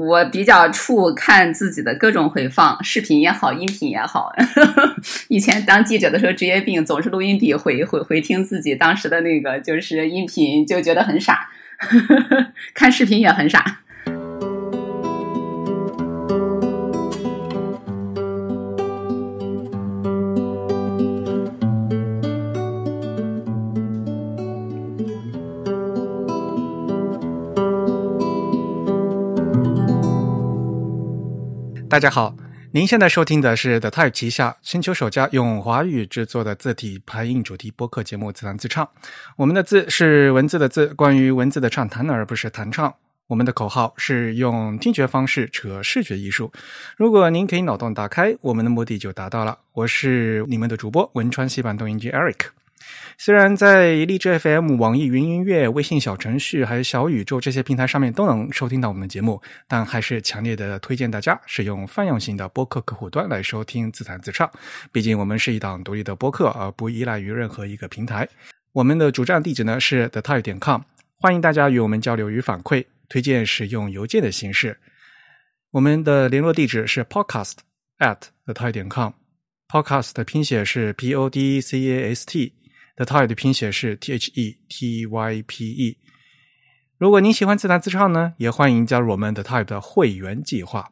我比较怵看自己的各种回放，视频也好，音频也好。以前当记者的时候，职业病总是录音笔回听自己当时的那个就是音频，就觉得很傻。看视频也很傻。大家好，您现在收听的是 The Type 旗下全球首家用华语制作的字体排印主题播客节目自弹自唱。我们的字是文字的字，关于文字的畅谈而不是弹唱。我们的口号是用听觉方式扯视觉艺术。如果您可以脑洞打开，我们的目的就达到了。我是你们的主播文川西版动音机 Eric。虽然在荔枝 FM、 网易云音乐、微信小程序还有小宇宙这些平台上面都能收听到我们的节目，但还是强烈的推荐大家使用泛用型的播客客户端来收听自弹自唱，毕竟我们是一档独立的播客，而不依赖于任何一个平台。我们的主站地址呢是 thetype.com， 欢迎大家与我们交流与反馈，推荐使用邮件的形式。我们的联络地址是 podcast@thetype.com， podcast 的拼写是 podcast，The Type 的拼写是 THETYPE。 如果您喜欢自弹自唱呢，也欢迎加入我们 The Type 的会员计划。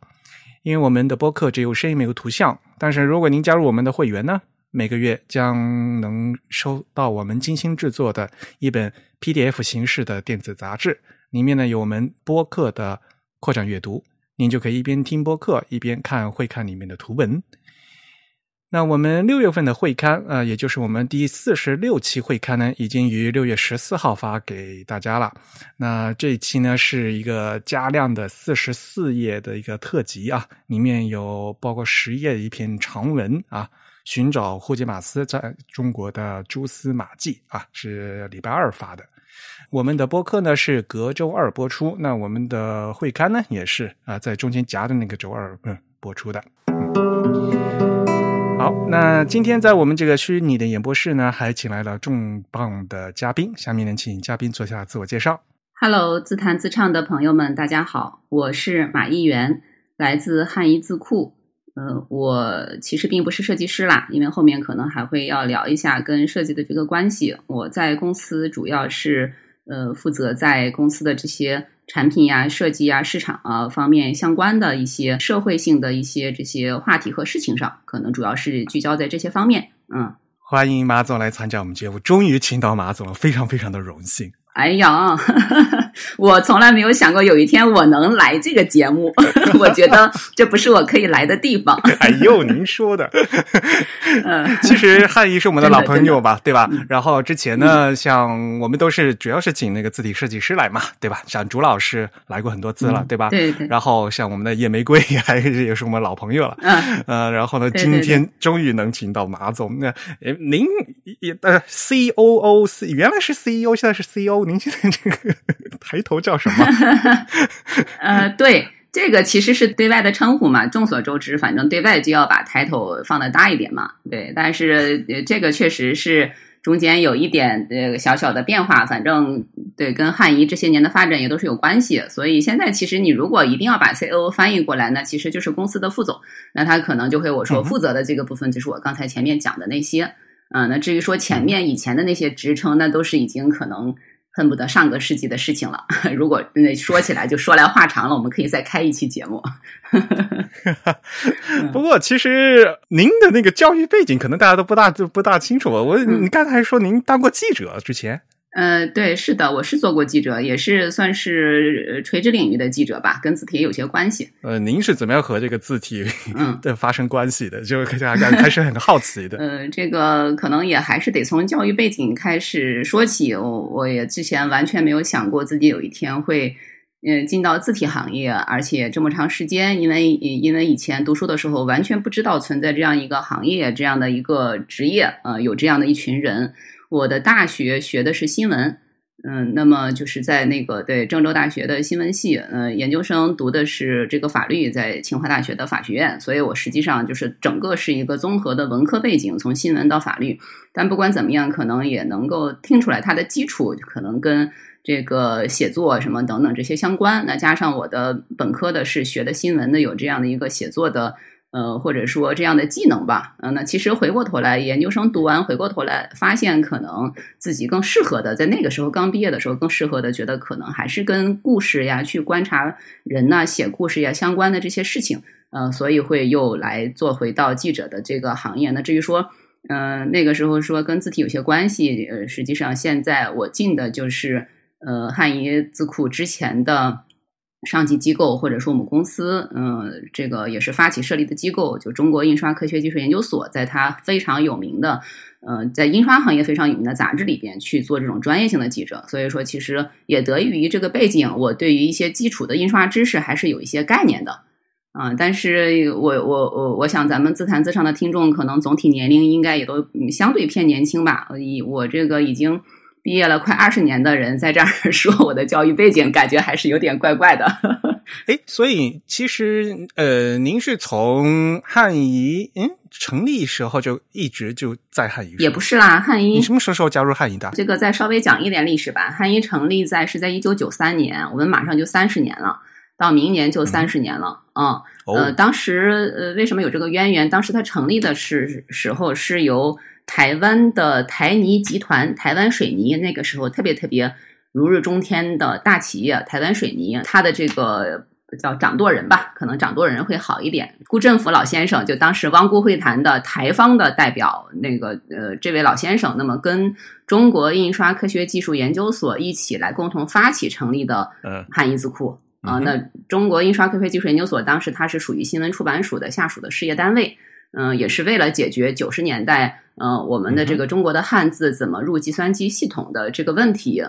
因为我们的播客只有声音没有图像，但是如果您加入我们的会员呢，每个月将能收到我们精心制作的一本 PDF 形式的电子杂志，里面呢有我们播客的扩展阅读，您就可以一边听播客一边看会看里面的图文。那我们6月份的会刊也就是我们第46期会刊呢，已经于6月14号发给大家了。那这一期呢是一个加量的44页的一个特辑啊，里面有包括10页的一篇长文啊，寻找霍杰马斯在中国的蛛丝马迹啊，是礼拜二发的。我们的播客呢是隔周二播出，那我们的会刊呢也是在中间夹的那个周二播出的。好，那今天在我们这个虚拟的演播室呢，还请来了重磅的嘉宾。下面呢，请嘉宾做下自我介绍。Hello， 自弹自唱的朋友们，大家好，我是马一元，来自汉仪字库。我其实并不是设计师啦，因为后面可能还会要聊一下跟设计的这个关系。我在公司主要是负责在公司的这些产品呀、设计呀、市场啊方面相关的一些社会性的一些这些话题和事情上，可能主要是聚焦在这些方面。欢迎马总来参加我们节目，终于请到马总了，非常非常的荣幸。哎呀，我从来没有想过有一天我能来这个节目，我觉得这不是我可以来的地方。哎呦，您说的。其实汉仪是我们的老朋友吧，对吧？然后之前呢，像我们都是主要是请那个字体设计师来嘛，对吧？像朱老师来过很多次了，对吧？对对。然后像我们的叶玫瑰也是我们老朋友了。然后呢，今天终于能请到马总，那您也COO， 原来是 CEO， 现在是 CEO。您现在这个抬头叫什么？对，这个其实是对外的称呼嘛。众所周知，反正对外就要把抬头放得大一点嘛。对，但是这个确实是中间有一点小小的变化，反正对跟汉仪这些年的发展也都是有关系。所以现在其实你如果一定要把 COO 翻译过来呢，其实就是公司的副总。那他可能就会我说负责的这个部分，就是我刚才前面讲的那些。那至于说前面以前的那些职称，那都是已经可能。恨不得上个世纪的事情了，如果说起来就说来话长了，我们可以再开一期节目。不过其实您的那个教育背景可能大家都不大清楚吧。你刚才说您当过记者之前。对，是的，我是做过记者，也是算是垂直领域的记者吧，跟字体也有些关系。您是怎么样和这个字体的发生关系的？就还是很好奇的。这个可能也还是得从教育背景开始说起。我也之前完全没有想过自己有一天会进到字体行业，而且这么长时间，因为以前读书的时候完全不知道存在这样一个行业，这样的一个职业，有这样的一群人。我的大学学的是新闻，那么就是在那个对郑州大学的新闻系，研究生读的是这个法律，在清华大学的法学院，所以我实际上就是整个是一个综合的文科背景，从新闻到法律。但不管怎么样，可能也能够听出来它的基础可能跟这个写作什么等等这些相关。那加上我的本科的是学的新闻的，有这样的一个写作的或者说这样的技能吧，那其实回过头来，研究生读完，回过头来发现，可能自己更适合的，在那个时候刚毕业的时候，更适合的，觉得可能还是跟故事呀、去观察人呐、写故事呀相关的这些事情，所以会又来做回到记者的这个行业。那至于说，那个时候说跟字体有些关系，实际上现在我进的就是汉仪字库之前的上级机构或者说我们公司，这个也是发起设立的机构，就中国印刷科学技术研究所，在它非常有名的，在印刷行业非常有名的杂志里边去做这种专业性的记者。所以说其实也得益于这个背景，我对于一些基础的印刷知识还是有一些概念的啊。但是我想咱们自谈自唱的听众可能总体年龄应该也都相对偏年轻吧，以我这个已经毕业了快20年的人在这儿说我的教育背景，感觉还是有点怪怪的。诶，所以其实您是从汉仪成立时候就一直就在汉仪？也不是啦，汉仪你什么时候加入汉仪的？这个再稍微讲一点历史吧。汉仪成立在1993年，我们马上就30年了，到明年就30年了啊。当时为什么有这个渊源？当时它成立的时候是由台湾的台泥集团，台湾水泥，那个时候特别如日中天的大企业台湾水泥，它的这个叫掌舵人吧，可能掌舵人会好一点，辜振甫老先生，就当时汪辜会谈的台方的代表，那个这位老先生，那么跟中国印刷科学技术研究所一起来共同发起成立的汉仪字库啊。那中国印刷科学技术研究所当时它是属于新闻出版署的下属的事业单位，也是为了解决90年代我们的这个中国的汉字怎么入计算机系统的这个问题，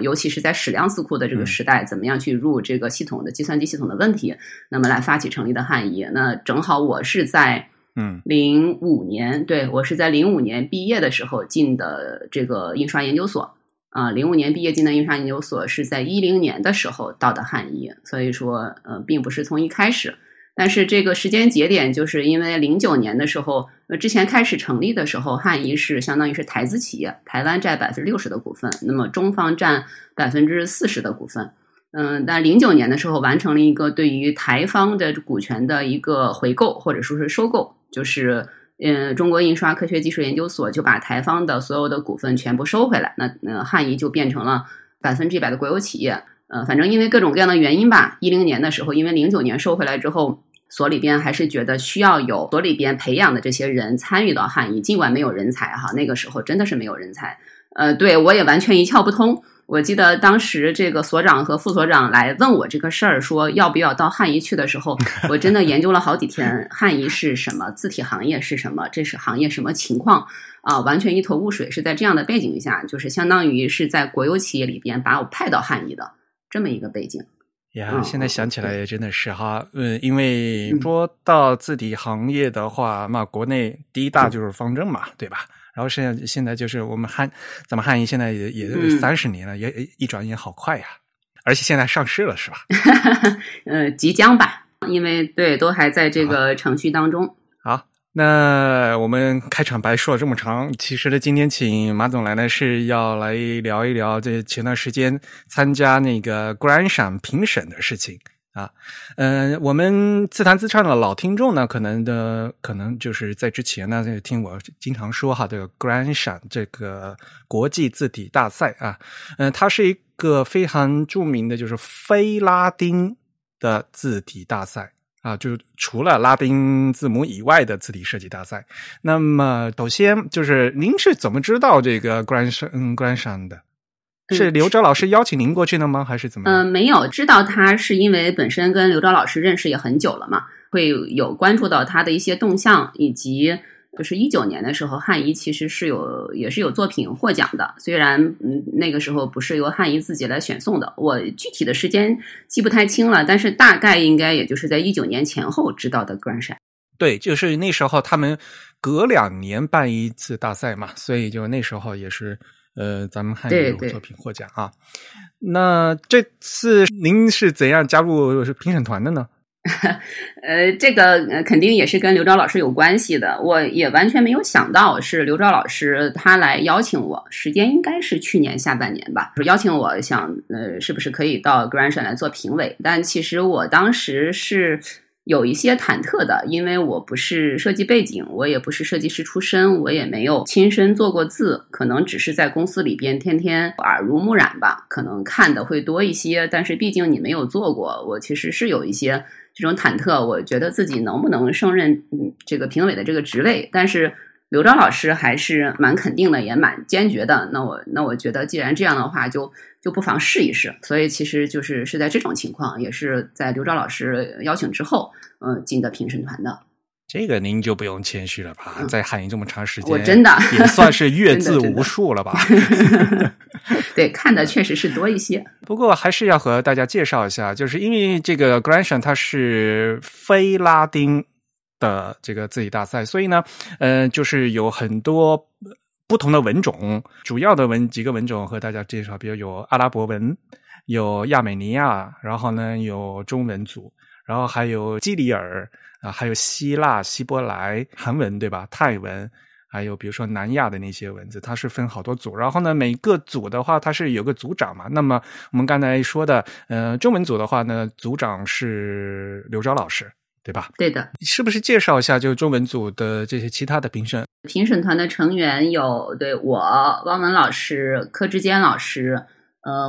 尤其是在矢量字库的这个时代，怎么样去入这个系统的计算机系统的问题，那么来发起成立的汉仪。那正好我是在05年，对，我是在05年毕业的时候进的这个印刷研究所啊，05年毕业进的印刷研究所是在10年的时候到的汉仪，所以说并不是从一开始。但是这个时间节点，就是因为09年的时候，之前开始成立的时候，汉仪是相当于是台资企业，台湾占 60% 的股份，那么中方占 40% 的股份。但09年的时候完成了一个对于台方的股权的一个回购或者说是收购，就是中国印刷科学技术研究所就把台方的所有的股份全部收回来，那汉仪就变成了 100% 的国有企业。反正因为各种各样的原因吧，10年的时候，因为09年收回来之后，所里边还是觉得需要有所里边培养的这些人参与到汉仪，尽管没有人才哈，那个时候真的是没有人才。对，我也完全一窍不通。我记得当时这个所长和副所长来问我这个事儿，说要不要到汉仪去的时候，我真的研究了好几天，汉仪是什么，字体行业是什么，这是行业什么情况啊，完全一头雾水。是在这样的背景下，就是相当于是在国有企业里边把我派到汉仪的。这么一个背景呀，现在想起来也真的是哈，因为说到字体行业的话，那国内第一大就是方正嘛，对吧？然后现在就是我们咱们汉仪现在也30年了，也一转眼好快呀，而且现在上市了是吧？即将吧，因为对都还在这个程序当中。好。那我们开场白说了这么长，其实呢，今天请马总来呢是要来聊一聊这前段时间参加那个 Granshan 评审的事情啊。我们自弹自唱的老听众呢，可能就是在之前呢听我经常说哈，这个 Granshan 这个国际字体大赛啊，它是一个非常著名的就是非拉丁的字体大赛。啊，就除了拉丁字母以外的字体设计大赛。那么，首先就是您是怎么知道这个 Granshan 的？是刘钊老师邀请您过去的吗？还是怎么样？没有，知道他是因为本身跟刘钊老师认识也很久了嘛，会有关注到他的一些动向，以及就是19年的时候，汉仪其实是也是有作品获奖的，虽然那个时候不是由汉仪自己来选送的，我具体的时间记不太清了，但是大概应该也就是在19年前后知道的 Granshan。对，就是那时候他们隔2年办一次大赛嘛，所以就那时候也是咱们汉语流作品获奖啊。那这次您是怎样加入评审团的呢？这个肯定也是跟刘钊老师有关系的，我也完全没有想到是刘钊老师他来邀请我，时间应该是去年下半年吧，邀请我想是不是可以到 Granshan 来做评委，但其实我当时是有一些忐忑的，因为我不是设计背景，我也不是设计师出身，我也没有亲身做过字，可能只是在公司里边天天耳濡目染吧，可能看的会多一些，但是毕竟你没有做过，我其实是有一些这种忐忑，我觉得自己能不能胜任这个评委的这个职位，但是刘钊老师还是蛮肯定的，也蛮坚决的。那我觉得既然这样的话，就不妨试一试。所以其实就是在这种情况，也是在刘钊老师邀请之后，进的评审团的。这个您就不用谦虚了吧，在汉语这么长时间，我真的也算是阅字无数了吧。对，看的确实是多一些。不过还是要和大家介绍一下，就是因为这个 Granshan 它是非拉丁的这个字体大赛，所以呢，就是有很多不同的文种，主要的几个文种和大家介绍，比如有阿拉伯文，有亚美尼亚，然后呢有中文组，然后还有基里尔啊，还有希腊、希伯来、韩文，对吧？泰文，还有比如说南亚的那些文字，它是分好多组。然后呢，每个组的话，它是有个组长嘛。那么我们刚才说的，中文组的话呢，组长是刘钊老师，对吧？对的。是不是介绍一下就中文组的这些其他的评审？评审团的成员有对我、汪文老师、柯志坚老师、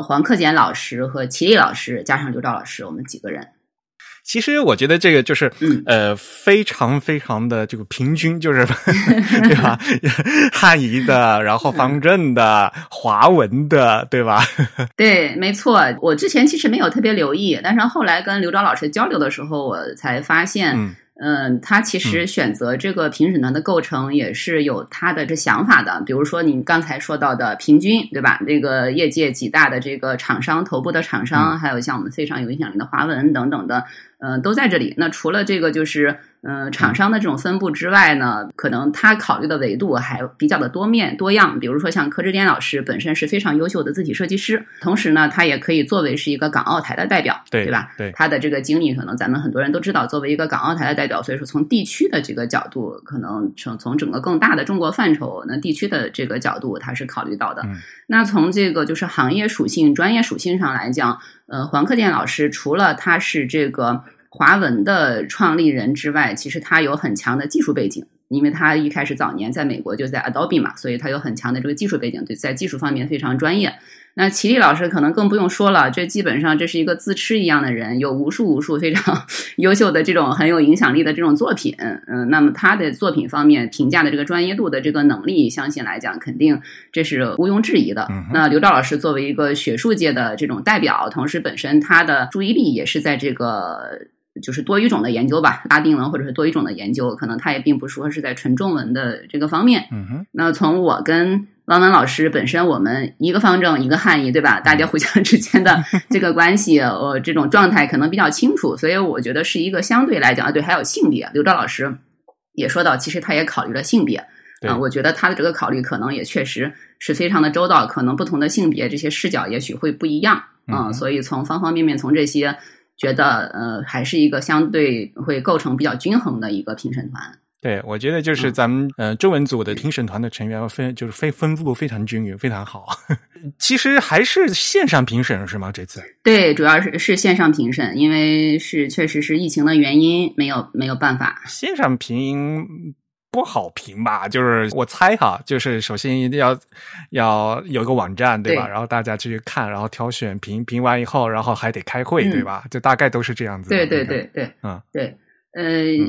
黄克俭老师和齐力老师，加上刘钊老师，我们几个人。其实我觉得这个就是非常非常的这个平均，就是对吧？汉语的，然后方正的，华文的，对吧？对，没错。我之前其实没有特别留意，但是后来跟刘钊老师交流的时候，我才发现，他其实选择这个评审团的构成也是有他的这想法的。比如说你刚才说到的平均，对吧？这个业界几大的这个厂商，头部的厂商，还有像我们非常有影响力的华文等等的。都在这里。那除了这个就是厂商的这种分布之外呢，可能他考虑的维度还比较的多面多样。比如说像柯志坚老师本身是非常优秀的字体设计师，同时呢他也可以作为是一个港澳台的代表， 对吧？对，他的这个经历可能咱们很多人都知道，作为一个港澳台的代表，所以说从地区的这个角度，可能从整个更大的中国范畴，那地区的这个角度他是考虑到的。那从这个就是行业属性、专业属性上来讲，黄克俭老师除了他是这个华文的创立人之外，其实他有很强的技术背景，因为他一开始早年在美国就在 Adobe 嘛，所以他有很强的这个技术背景，对，在技术方面非常专业。那齐力老师可能更不用说了，这基本上这是一个自吃一样的人，有无数非常优秀的这种很有影响力的这种作品。那么他的作品方面评价的这个专业度的这个能力，相信来讲肯定这是毋庸置疑的。那刘钊老师作为一个学术界的这种代表，同时本身他的注意力也是在这个就是多语种的研究吧，拉丁文或者是多语种的研究，可能他也并不说是在纯中文的这个方面。那从我跟汪文老师本身，我们一个方正一个汉译，对吧？大家互相之间的这个关系，这种状态可能比较清楚，所以我觉得是一个相对来讲，对，还有性别，刘钊老师也说到，其实他也考虑了性别。我觉得他的这个考虑可能也确实是非常的周到，可能不同的性别这些视角也许会不一样。所以从方方面面，从这些觉得还是一个相对会构成比较均衡的一个评审团。对，我觉得就是咱们中文组的评审团的成员就是分布非常均匀，非常好。其实还是线上评审是吗？这次对，主要是线上评审，因为是确实是疫情的原因，没有办法线上评。不好评吧，就是我猜哈，就是首先一定要有个网站，对吧？对，然后大家去看，然后挑选评完以后，然后还得开会，对吧？就大概都是这样子。对，对，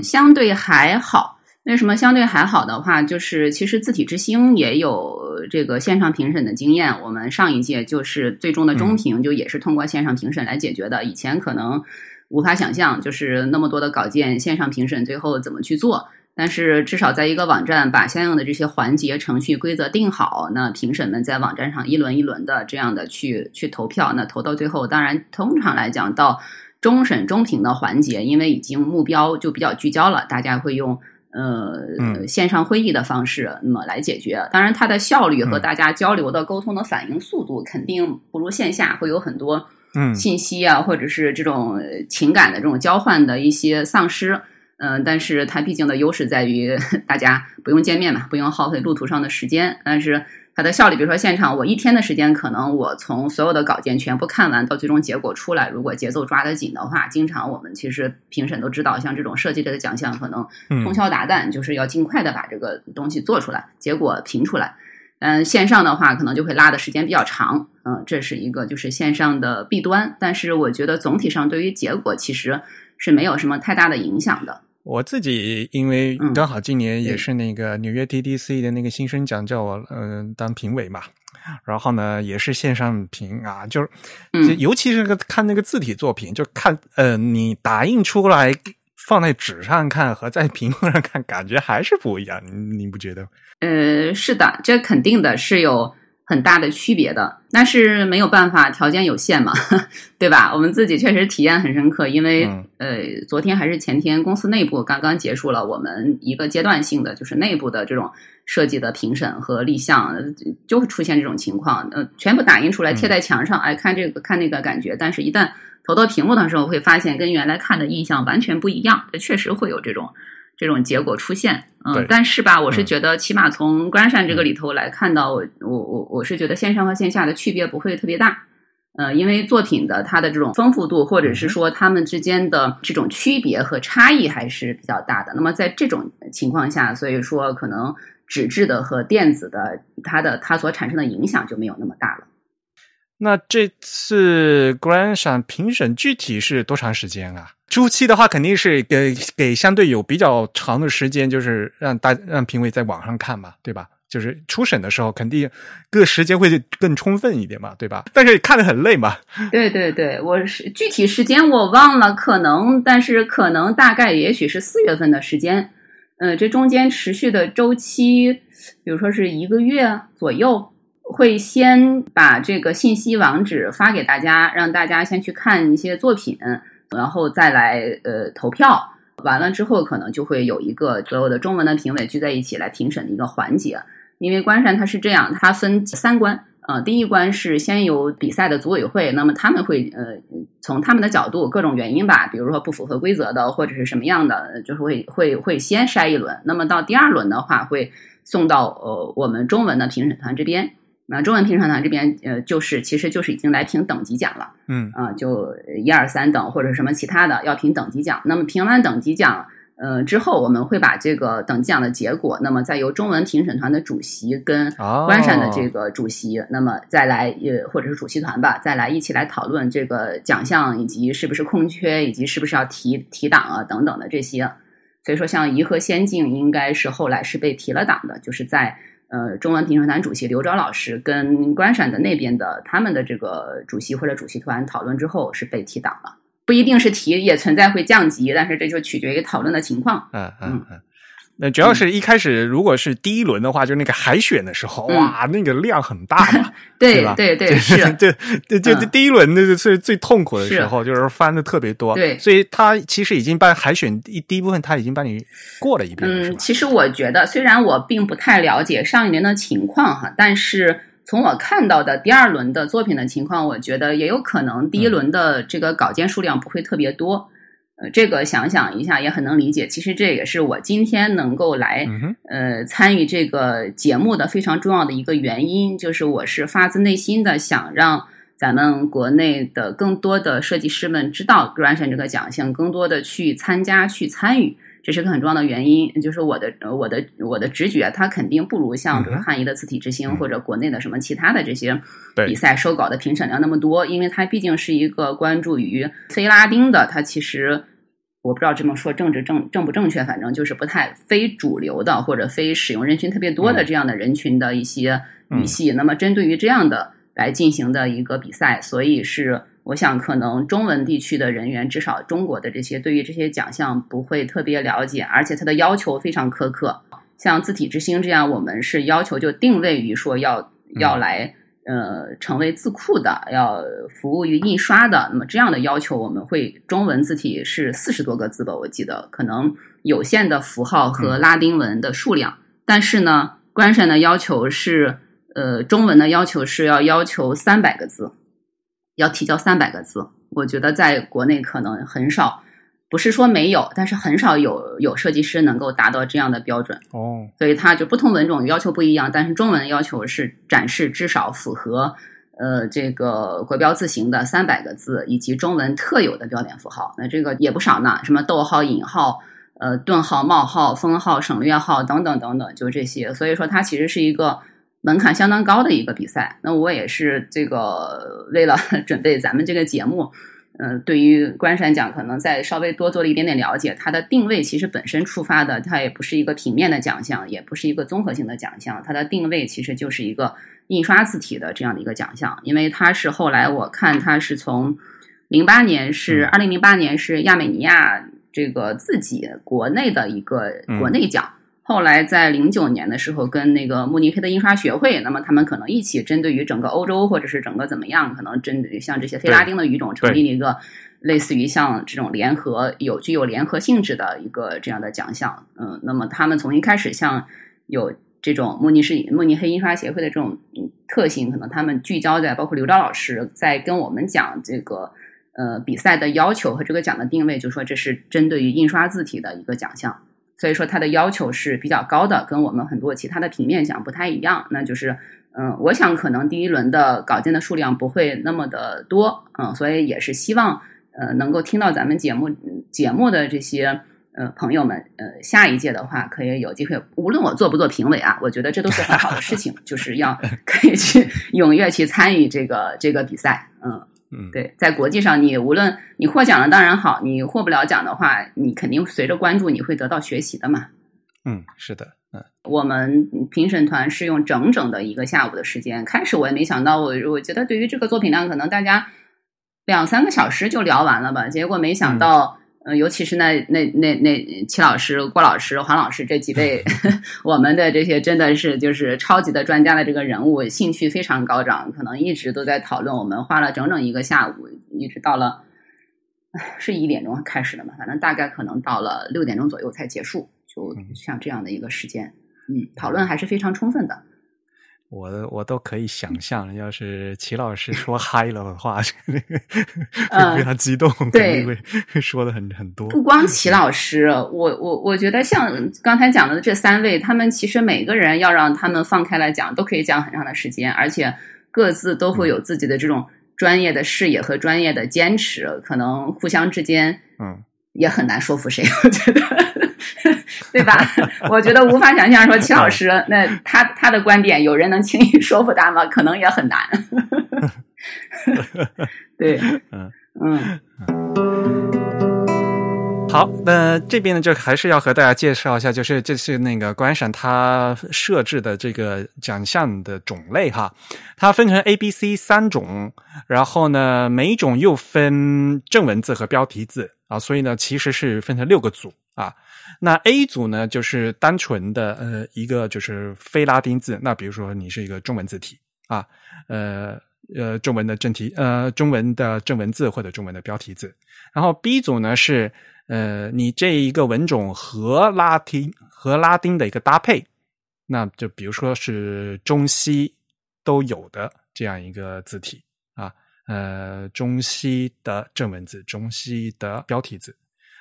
相对还好。为什么相对还好的话，就是其实字体之星也有这个线上评审的经验，我们上一届就是最终的中评，就也是通过线上评审来解决的。以前可能无法想象，就是那么多的稿件，线上评审最后怎么去做。但是至少在一个网站把相应的这些环节、程序、规则定好，那评审们在网站上一轮一轮的这样的去投票，那投到最后，当然通常来讲到终审终评的环节，因为已经目标就比较聚焦了，大家会用线上会议的方式那么来解决。当然它的效率和大家交流的沟通的反应速度肯定不如线下，会有很多信息啊或者是这种情感的这种交换的一些丧失。但是它毕竟的优势在于大家不用见面嘛，不用耗费路途上的时间。但是它的效率，比如说现场我一天的时间，可能我从所有的稿件全部看完到最终结果出来，如果节奏抓得紧的话，经常我们其实评审都知道，像这种设计类的奖项可能通宵达旦，就是要尽快的把这个东西做出来，结果评出来。线上的话可能就会拉的时间比较长，这是一个就是线上的弊端。但是我觉得总体上对于结果其实是没有什么太大的影响的。我自己因为刚好今年也是那个纽约 TDC 的那个新生奖叫我当评委嘛，然后呢也是线上评啊，就是尤其是看那个字体作品，就看你打印出来放在纸上看和在屏幕上看感觉还是不一样，你不觉得？是的，这肯定的是有很大的区别的，但是没有办法，条件有限嘛，对吧？我们自己确实体验很深刻，因为昨天还是前天，公司内部刚刚结束了我们一个阶段性的，就是内部的这种设计的评审和立项，就会出现这种情况，全部打印出来贴在墙上，看这个看那个感觉，但是一旦投到屏幕的时候，会发现跟原来看的印象完全不一样，确实会有这种结果出现。但是吧，我是觉得起码从 Granshan 这个里头来看到，我是觉得线上和线下的区别不会特别大。因为作品的它的这种丰富度，或者是说它们之间的这种区别和差异还是比较大的。那么在这种情况下，所以说可能纸质的和电子的它所产生的影响就没有那么大了。那这次 Granshan 评审具体是多长时间啊？初期的话肯定是给相对有比较长的时间，就是让评委在网上看嘛，对吧？就是初审的时候肯定各时间会更充分一点嘛，对吧？但是看得很累嘛。对对对，我是具体时间我忘了，但是大概也许是4月份的时间。这中间持续的周期，比如说是1个月左右。会先把这个信息网址发给大家，让大家先去看一些作品，然后再来投票。完了之后可能就会有一个所有的中文的评委聚在一起来评审的一个环节。因为Granshan它是这样，它分3关。第一关是先有比赛的组委会，那么他们会从他们的角度各种原因吧，比如说不符合规则的或者是什么样的，就是会先筛一轮。那么到第二轮的话会送到我们中文的评审团这边。那中文评审团这边其实就是已经来评等级奖了，就1、2、3等或者什么其他的要评等级奖。那么评完等级奖之后，我们会把这个等级奖的结果，那么再由中文评审团的主席跟Granshan的这个主席，那么再来或者是主席团吧，再来一起来讨论这个奖项以及是不是空缺，以及是不是要提档啊等等的这些。所以说像颐和仙境应该是后来是被提了档的，就是在中文评审团主席刘钊老师跟Granshan的那边的他们的这个主席或者主席团讨论之后是被提档了，不一定是提，也存在会降级，但是这就取决于讨论的情况。那主要是一开始如果是第一轮的话，就那个海选的时候，哇，那个量很大嘛，对吧？对对是，就第一轮那是最痛苦的时候，就是翻的特别多。对，所以他其实已经把海选第一部分他已经把你过了一遍了，是吧？其实我觉得，虽然我并不太了解上一年的情况哈，但是从我看到的第二轮的作品的情况，我觉得也有可能第一轮的这个稿件数量不会特别多。这个想一下也很能理解，其实这也是我今天能够来参与这个节目的非常重要的一个原因，就是我是发自内心的想让咱们国内的更多的设计师们知道 Granshan 这个奖项，更多的去参加去参与，这是个很重要的原因。就是我的直觉，它肯定不如像比如汉仪的字体之星或者国内的什么其他的这些比赛收稿的评审量那么多，因为它毕竟是一个关注于非拉丁的，它其实我不知道这么说正不正确，反正就是不太非主流的或者非使用人群特别多的这样的人群的一些语系，那么针对于这样的来进行的一个比赛，所以是我想可能中文地区的人员，至少中国的这些对于这些奖项不会特别了解，而且它的要求非常苛刻。像字体之星这样，我们是要求就定位于说要来成为字库的，要服务于印刷的，那么这样的要求我们会中文字体是40多个字吧，我记得可能有限的符号和拉丁文的数量，但是呢 Granshan 的要求是中文的要求是要求300个字，要提交300个字。我觉得在国内可能很少，不是说没有，但是很少有设计师能够达到这样的标准。哦，所以它就不同文种要求不一样，但是中文的要求是展示至少符合这个国标字形的300个字，以及中文特有的标点符号。那这个也不少呢，什么逗号、引号、顿号、冒号、分号、省略号等等等等，就这些。所以说它其实是一个门槛相当高的一个比赛。那我也是这个为了准备咱们这个节目。对于Granshan奖可能再稍微多做了一点点了解，它的定位其实本身出发的，它也不是一个平面的奖项，也不是一个综合性的奖项，它的定位其实就是一个印刷字体的这样的一个奖项。因为它是后来我看它是从2008年是亚美尼亚这个自己国内的一个国内奖，后来在09年的时候跟那个慕尼黑的印刷学会，那么他们可能一起针对于整个欧洲或者是整个怎么样，可能针对像这些非拉丁的语种成立了一个类似于像这种联合具有联合性质的一个这样的奖项。那么他们从一开始像有这种慕尼黑印刷协会的这种特性，可能他们聚焦在包括刘钊老师在跟我们讲这个比赛的要求和这个奖的定位，就说这是针对于印刷字体的一个奖项。所以说它的要求是比较高的，跟我们很多其他的平面奖不太一样。那就是我想可能第一轮的稿件的数量不会那么的多，所以也是希望能够听到咱们节目的这些朋友们，下一届的话可以有机会，无论我做不做评委啊，我觉得这都是很好的事情，就是要可以去踊跃去参与这个比赛。对，在国际上你无论你获奖了当然好，你获不了奖的话你肯定随着关注你会得到学习的嘛。是的。我们评审团是用整的一个下午的时间，开始我也没想到，我觉得对于这个作品量可能大家2-3个小时就聊完了吧，结果没想到尤其是那齐老师、郭老师、黄老师这几位我们的这些真的是就是超级的专家的这个人物，兴趣非常高涨，可能一直都在讨论。我们花了整一个下午，一直到了是1点钟开始的嘛，反正大概可能到了6点钟左右才结束，就像这样的一个时间。讨论还是非常充分的。我都可以想象，要是齐老师说嗨了的话会非常激动，对，会说的很多。不光齐老师，我觉得像刚才讲的这3位，他们其实每个人要让他们放开来讲都可以讲很长的时间，而且各自都会有自己的这种专业的视野和专业的坚持，可能互相之间也很难说服谁，我觉得对吧？我觉得无法想象说齐老师那他的观点有人能轻易说服他吗？可能也很难对。好，那这边呢就还是要和大家介绍一下，就是这是那个Granshan他设置的这个奖项的种类哈，它分成 ABC 3种，然后呢每一种又分正文字和标题字啊，所以呢其实是分成6个组啊。那 A 组呢就是单纯的一个就是非拉丁字，那比如说你是一个中文字体啊，中文的正文字或者中文的标题字。然后 B 组呢是你这一个文种和拉丁的一个搭配，那就比如说是中西都有的这样一个字体啊，中西的正文字，中西的标题字。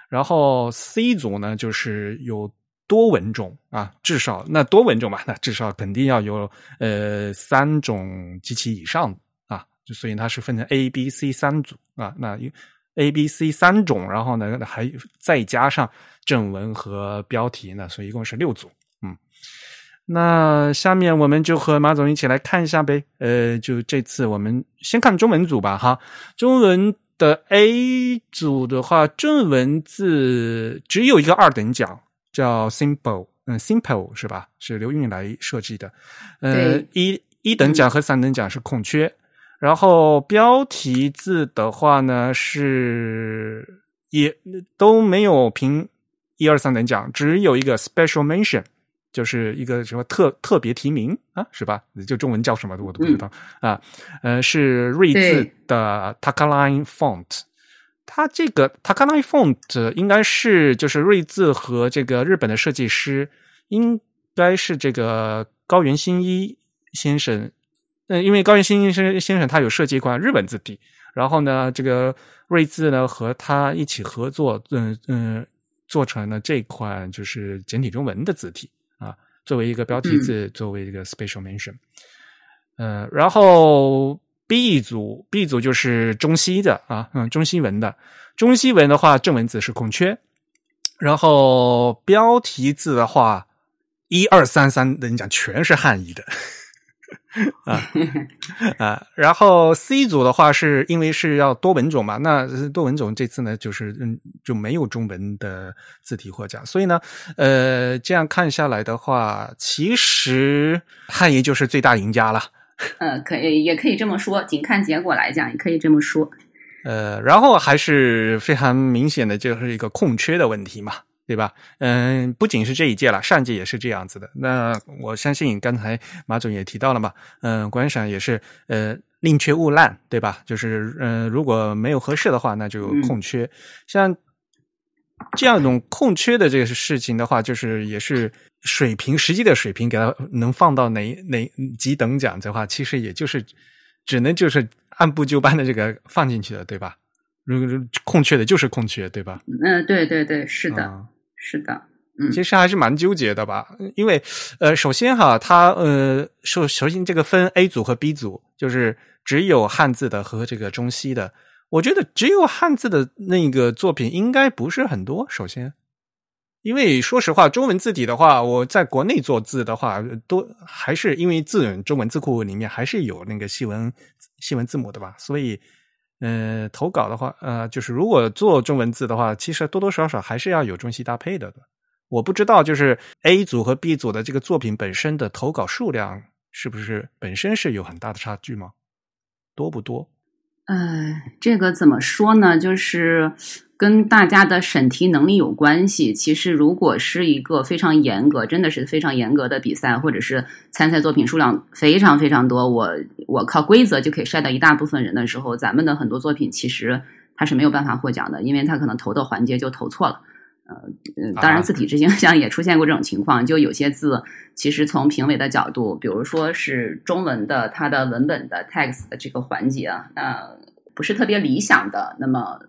然后 C 组呢就是有多文种啊，至少那多文种吧，那至少肯定要有3种及其以上啊，就所以它是分成 ABC 3组啊，那 ABC 3种，然后呢还再加上正文和标题呢，所以一共是6组。那下面我们就和马总一起来看一下呗，就这次我们先看中文组吧哈。中文的 A 组的话，正文字只有一个2等奖叫 Simple， Simple 是吧，是刘韵来设计的。1等奖和3等奖是空缺。然后标题字的话呢是也都没有评1、2、3等奖，只有一个 Special Mention 就是一个什么特别提名啊，是吧？就中文叫什么我都不知道、啊。是瑞字的 TakaLine Font。它这个 TakaLine Font 应该是就是瑞字和这个日本的设计师，应该是这个高原新一先生。因为高原新一先生他有设计一款日本字体，然后呢，这个瑞字呢和他一起合作，做成了这款就是简体中文的字体啊，作为一个标题字，作为一个 special mention。然后 B 组就是中西的啊，中西文的。中西文的话，正文字是孔雀，然后标题字的话，1233的你讲全是汉译的。然后 C 组的话是因为是要多文种嘛，那多文种这次呢就是就没有中文的字体获奖，所以呢这样看下来的话，其实汉译就是最大赢家了。也可以这么说，仅看结果来讲也可以这么说。然后还是非常明显的就是一个空缺的问题嘛。对吧？不仅是这一届了，上届也是这样子的。那我相信刚才马总也提到了嘛，Granshan也是宁缺毋滥，对吧？就是如果没有合适的话，那就空缺。像这样一种空缺的这个事情的话，就是也是水平，实际的水平给它能放到哪几等奖的话，其实也就是只能就是按部就班的这个放进去的，对吧？如果空缺的就是空缺，对吧？对对对，是的。是的，其实还是蛮纠结的吧，因为首先哈，它首先这个分 A 组和 B 组，就是只有汉字的和这个中西的，我觉得只有汉字的那个作品应该不是很多。首先，因为说实话，中文字体的话，我在国内做字的话，都还是因为中文字库里面还是有那个西文字母的吧，所以。投稿的话，就是如果做中文字的话，其实多多少少还是要有中西搭配的。我不知道就是 A 组和 B 组的这个作品本身的投稿数量是不是本身是有很大的差距吗？多不多？这个怎么说呢？就是跟大家的审题能力有关系。其实如果是一个非常严格，真的是非常严格的比赛，或者是参赛作品数量非常非常多，我靠规则就可以筛掉一大部分人的时候，咱们的很多作品其实它是没有办法获奖的，因为它可能投的环节就投错了。当然字体之星也出现过这种情况，就有些字其实从评委的角度，比如说是中文的它的文本的 text 的这个环节不是特别理想的，那么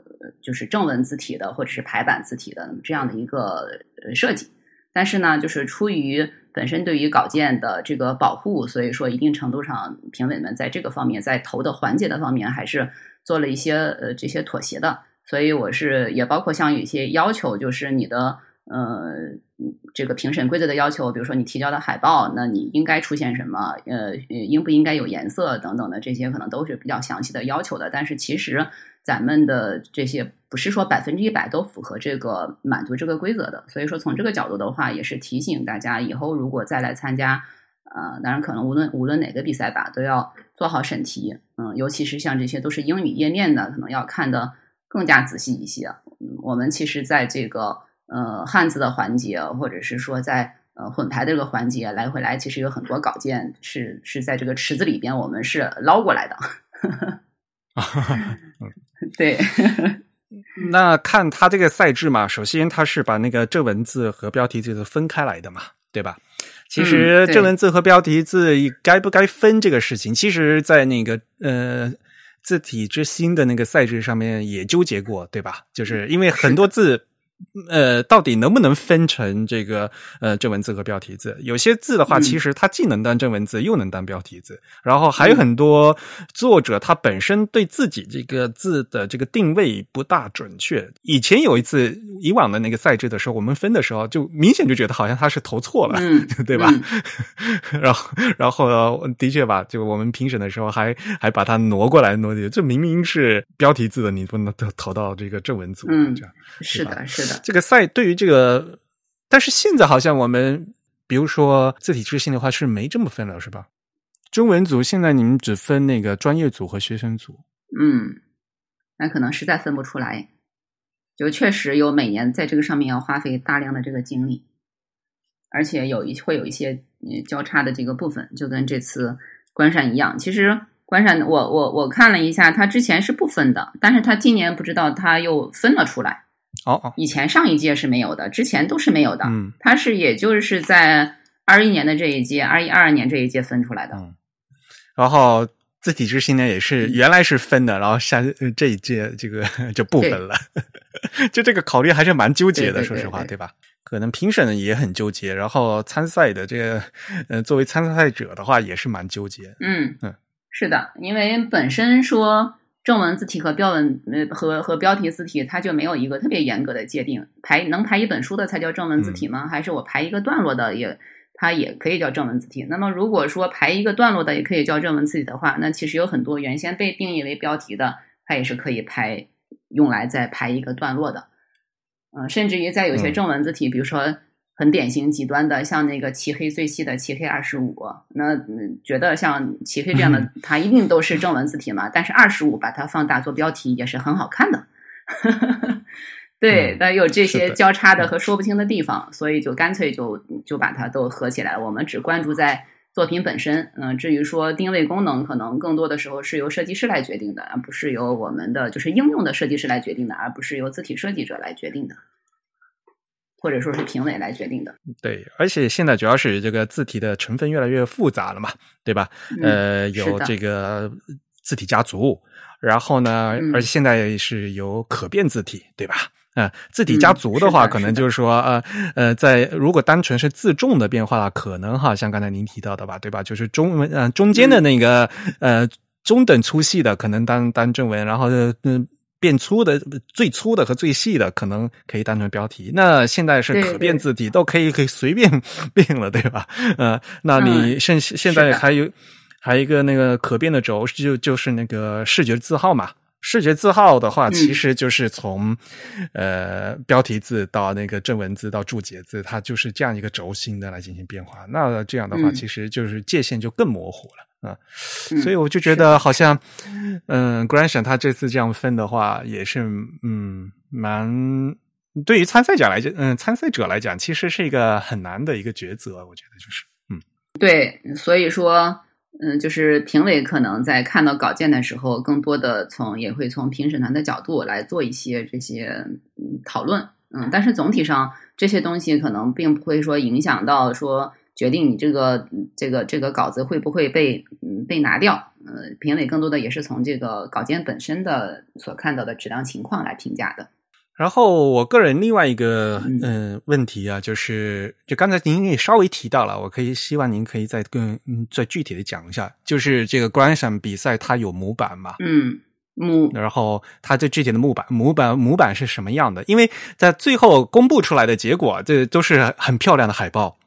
就是正文字体的或者是排版字体的这样的一个设计，但是呢，就是出于本身对于稿件的这个保护，所以说一定程度上评委们在这个方面，在投的环节的方面还是做了一些这些妥协的，所以我是也包括像有一些要求，就是你的这个评审规则的要求，比如说你提交的海报，那你应该出现什么，应不应该有颜色等等的，这些可能都是比较详细的要求的。但是其实咱们的这些不是说100%都符合这个满足这个规则的，所以说从这个角度的话，也是提醒大家以后如果再来参加，当然可能无论哪个比赛吧，都要做好审题，尤其是像这些都是英语页面的，可能要看的更加仔细一些。我们其实在这个汉字的环节，或者是说在混排的这个环节来回来，其实有很多稿件是在这个池子里边，我们是捞过来的。对。那看他这个赛制嘛，首先他是把那个正文字和标题字分开来的嘛，对吧？其实正文字和标题字该不该分这个事情，其实在那个字体之星的那个赛制上面也纠结过，对吧？就是因为很多字到底能不能分成这个正文字和标题字？有些字的话，其实它既能当正文字，又能当标题字。然后还有很多作者他本身对自己这个字的这个定位不大准确。以前有一次以往的那个赛制的时候，我们分的时候就明显就觉得好像他是投错了，对吧？然后的确吧，就我们评审的时候还把它挪过来，这明明是标题字的，你不能投到这个正文组，这样是的，是的。这个赛对于这个，但是现在好像我们比如说字体之星的话是没这么分了，是吧？中文组现在你们只分那个专业组和学生组。那可能实在分不出来，就确实有每年在这个上面要花费大量的这个精力。而且会有一些交叉的这个部分，就跟这次官闪一样。其实官闪我看了一下，它之前是不分的，但是它今年不知道它又分了出来。哦，以前上一届是没有的，之前都是没有的。嗯，它是也就是在21年的这一届、21-22年这一届分出来的。嗯，然后字体之星呢也是原来是分的，然后这一届这个就不分了。就这个考虑还是蛮纠结的，说实话，对吧？可能评审也很纠结，然后参赛的这个作为参赛者的话也是蛮纠结。嗯，是的，因为本身说正文字体和标文和标题字体，它就没有一个特别严格的界定。能排一本书的才叫正文字体吗？还是我排一个段落的它也可以叫正文字体？那么如果说排一个段落的也可以叫正文字体的话，那其实有很多原先被定义为标题的，它也是可以用来再排一个段落的。甚至于在有些正文字体，比如说很典型极端的，像那个齐黑最细的齐黑25，那觉得像齐黑这样的，它一定都是正文字体嘛。但是25把它放大做标题也是很好看的。对，那有这些交叉的和说不清的地方，所以就干脆就把它都合起来了。我们只关注在作品本身。至于说定位功能，可能更多的时候是由设计师来决定的，而不是由我们的就是应用的设计师来决定的，而不是由字体设计者来决定的，或者说是评委来决定的。对，而且现在主要是这个字体的成分越来越复杂了嘛，对吧？有这个字体家族，然后呢，而且现在是有可变字体，对吧？字体家族的话，可能就是说，如果单纯是字重的变化了，可能哈，像刚才您提到的吧，对吧？就是中文，中间的那个，中等粗细的，可能当正文，然后变粗的、最粗的和最细的，可能可以当成标题。那现在是可变字体，都可以随便变了，对吧？那你现在还有一个那个可变的轴，就是那个视觉字号嘛。视觉字号的话，其实就是从标题字到那个正文字到注解字，它就是这样一个轴心的来进行变化。那这样的话，其实就是界限就更模糊了啊。所以我就觉得好像，Granshan 他这次这样分的话，也是蛮对于参赛者来讲，其实是一个很难的一个抉择。我觉得就是对，所以说。就是评委可能在看到稿件的时候，更多的也会从评审团的角度来做一些这些讨论。但是总体上这些东西可能并不会说影响到说决定你这个稿子会不会被拿掉。评委更多的也是从这个稿件本身的所看到的质量情况来评价的。然后我个人另外一个问题啊，就刚才您也稍微提到了，我希望您可以再再具体的讲一下，就是这个Granshan比赛它有模板嘛？然后它这具体的模板是什么样的？因为在最后公布出来的结果，这都是很漂亮的海报。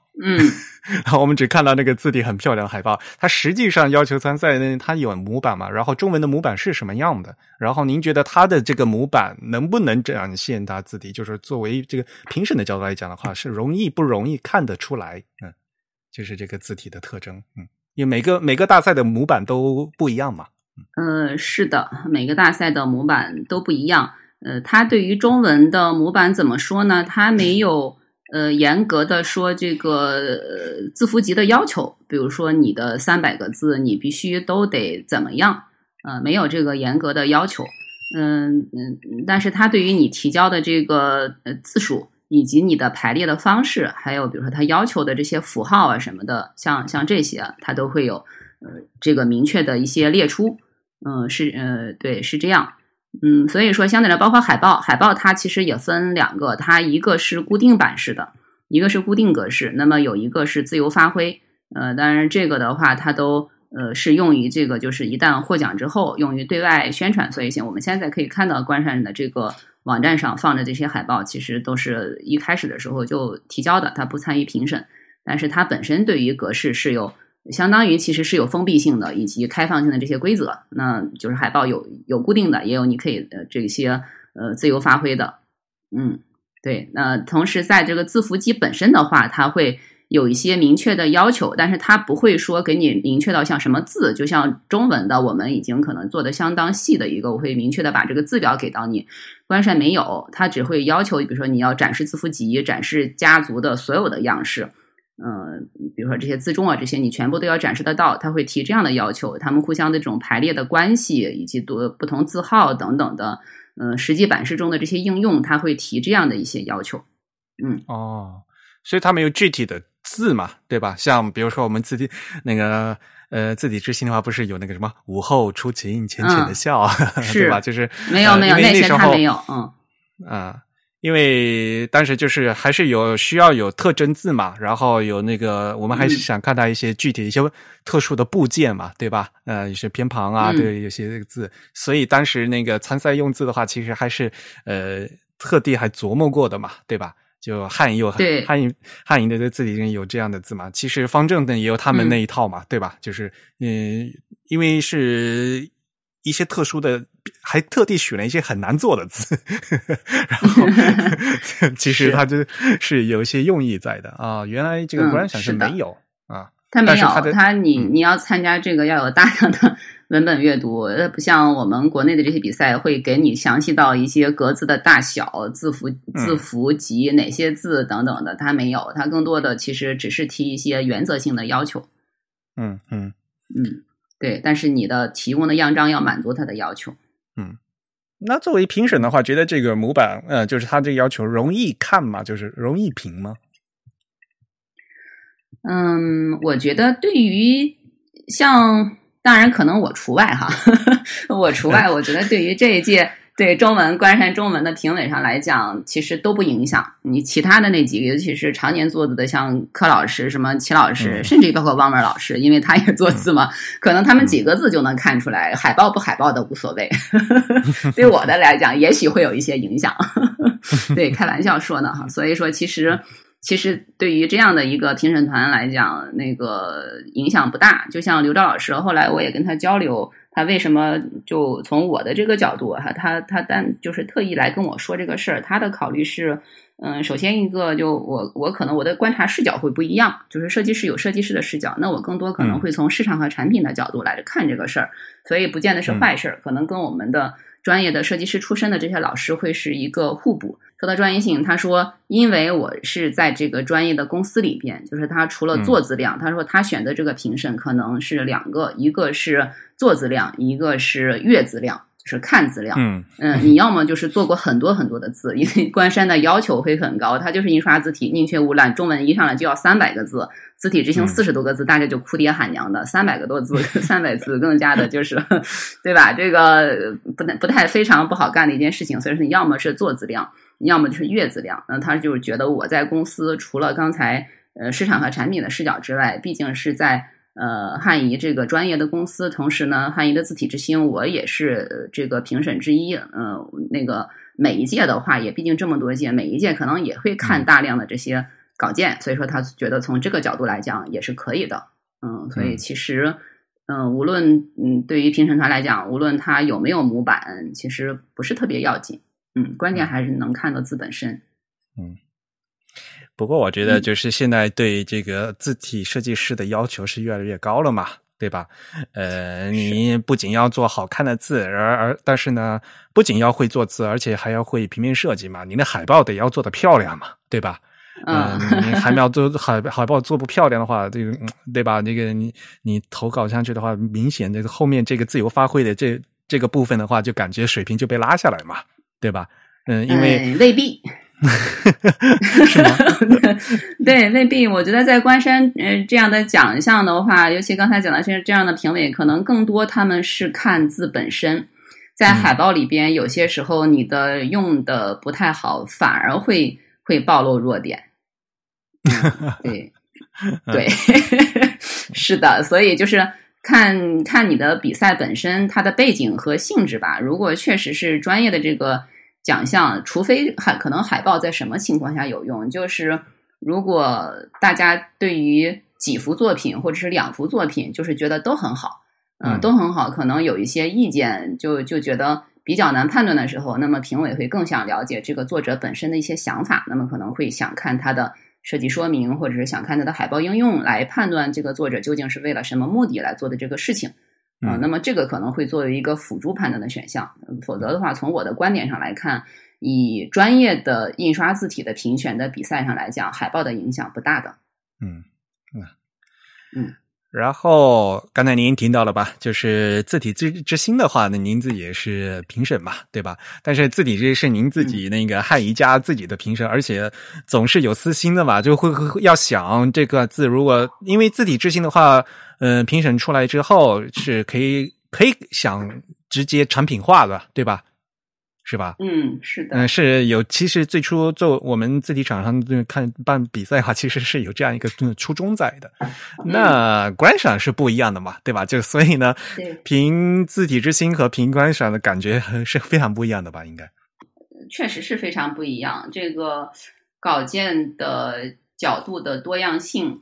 然后我们只看到那个字体很漂亮的海报，它实际上要求参赛呢，它有模板嘛？然后中文的模板是什么样的？然后您觉得它的这个模板能不能展现它字体？就是作为这个评审的角度来讲的话，是不容易看得出来？就是这个字体的特征。因为每个大赛的模板都不一样嘛。是的，每个大赛的模板都不一样。它对于中文的模板怎么说呢？它没有。严格的说，这个字符集的要求，比如说你的300个字，你必须都得怎么样？没有这个严格的要求。但是它对于你提交的这个字数，以及你的排列的方式，还有比如说它要求的这些符号啊什么的，像这些，它都会有这个明确的一些列出。对，是这样。所以说相对来包括海报它其实也分两个，它一个是固定版式的，一个是固定格式，那么有一个是自由发挥。当然这个的话它都是用于这个就是一旦获奖之后用于对外宣传，所以我们现在可以看到Granshan的这个网站上放着这些海报，其实都是一开始的时候就提交的，它不参与评审，但是它本身对于格式是有相当于其实是有封闭性的以及开放性的这些规则，那就是海报有固定的，也有你可以这些自由发挥的。对，那同时在这个字符集本身的话，它会有一些明确的要求，但是它不会说给你明确到像什么字，就像中文的我们已经可能做的相当细的一个，我会明确的把这个字表给到你。Granshan没有，它只会要求比如说你要展示字符集，展示家族的所有的样式，比如说这些自重啊，这些你全部都要展示得到，他会提这样的要求，他们互相的这种排列的关系以及不同字号等等的，实际版式中的这些应用，他会提这样的一些要求。嗯，哦，所以他们有具体的字嘛，对吧？像比如说我们字体那个字体之心的话，不是有那个什么午后初晴浅浅的笑，对吧？就是没有那些他没有，因为当时就是还是有需要有特征字嘛，然后有那个我们还是想看到一些具体一些特殊的部件嘛，对吧？有些偏旁啊，对，有些字，所以当时那个参赛用字的话，其实还是特地还琢磨过的嘛，对吧？就汉语的字体中有这样的字嘛，其实方正也有他们那一套嘛，对吧？就是因为是一些特殊的，还特地选了一些很难做的字，然后其实它就是有一些用意在的啊。原来这个Granshan是没有啊，它没有，它你要参加这个要有大量的文本阅读，不像我们国内的这些比赛会给你详细到一些格子的大小、字符集、哪些字等等的，它没有，它更多的其实只是提一些原则性的要求。对，但是你的提供的样章要满足他的要求。那作为评审的话，觉得这个模板，就是他这个要求容易看吗？就是容易评吗？我觉得对于像，当然可能我除外哈，我除外，我觉得对于这一届对中文Granshan中文的评委上来讲，其实都不影响。你其他的那几个，尤其是常年做字的，像柯老师、什么齐老师，甚至于包括汪文老师，因为他也做字嘛，可能他们几个字就能看出来，海报不海报的无所谓。对我的来讲，也许会有一些影响。对，开玩笑说呢哈。所以说，其实对于这样的一个评审团来讲，那个影响不大。就像刘钊老师，后来我也跟他交流。他为什么就从我的这个角度哈，他但就是特意来跟我说这个事儿，他的考虑是，首先一个就我可能我的观察视角会不一样，就是设计师有设计师的视角，那我更多可能会从市场和产品的角度来看这个事儿，所以不见得是坏事儿，可能跟我们的专业的设计师出身的这些老师会是一个互补。说到专业性，他说因为我是在这个专业的公司里边，就是他除了做字量，他说他选择这个评审可能是两个，一个是做字量，一个是阅字量，就是看字量。你要么就是做过很多很多的字，因为Granshan的要求会很高，他就是印刷字体宁缺毋滥，中文一上来就要300个字，字体之星40多个字，大家就哭爹喊娘的，300多字，300字更加的就是，对吧？这个不太非常不好干的一件事情。所以说，你要么是做字量，你要么就是阅字量。那他就是觉得我在公司除了刚才市场和产品的视角之外，毕竟是在汉仪这个专业的公司，同时呢，汉仪的字体之星我也是这个评审之一。那个每一届的话，也毕竟这么多届，每一届可能也会看大量的这些稿件，所以说他觉得从这个角度来讲也是可以的。所以其实无论对于评审团来讲，无论他有没有模板，其实不是特别要紧。关键还是能看到字本身。不过我觉得就是现在对这个字体设计师的要求是越来越高了嘛，对吧？你不仅要做好看的字，但是呢，不仅要会做字，而且还要会平面设计嘛，你的海报得要做得漂亮嘛，对吧？你还没有做海报做不漂亮的话，这个对吧？那个你投稿上去的话，明显这个后面这个自由发挥的这个部分的话，就感觉水平就被拉下来嘛，对吧？因为未必，是吗？对，未必。我觉得在Granshan这样的奖项的话，尤其刚才讲的是这样的评委，可能更多他们是看字本身。在海报里边，有些时候你的用的不太好，反而会暴露弱点。对，是的，所以就是看你的比赛本身它的背景和性质吧。如果确实是专业的这个奖项，除非可能海报在什么情况下有用，就是如果大家对于几幅作品或者是2幅作品就是觉得都很好，都很好，可能有一些意见就觉得比较难判断的时候，那么评委会更想了解这个作者本身的一些想法，那么可能会想看他的设计说明，或者是想看他的海报应用，来判断这个作者究竟是为了什么目的来做的这个事情。那么这个可能会作为一个辅助判断的选项。否则的话，从我的观点上来看，以专业的印刷字体的评选的比赛上来讲，海报的影响不大的。然后刚才您听到了吧，就是字体之星的话呢，您自己也是评审嘛，对吧？但是字体这是您自己那个汉仪家自己的评审，而且总是有私心的嘛，就会要想这个字，如果因为字体之星的话，评审出来之后是可以想直接产品化的，对吧？是吧？嗯，是的。是有。其实最初做我们字体厂商看办比赛哈，其实是有这样一个初衷在的。那Granshan是不一样的嘛，对吧？就所以呢，凭字体之星和凭Granshan的感觉是非常不一样的吧？应该确实是非常不一样。这个稿件的角度的多样性，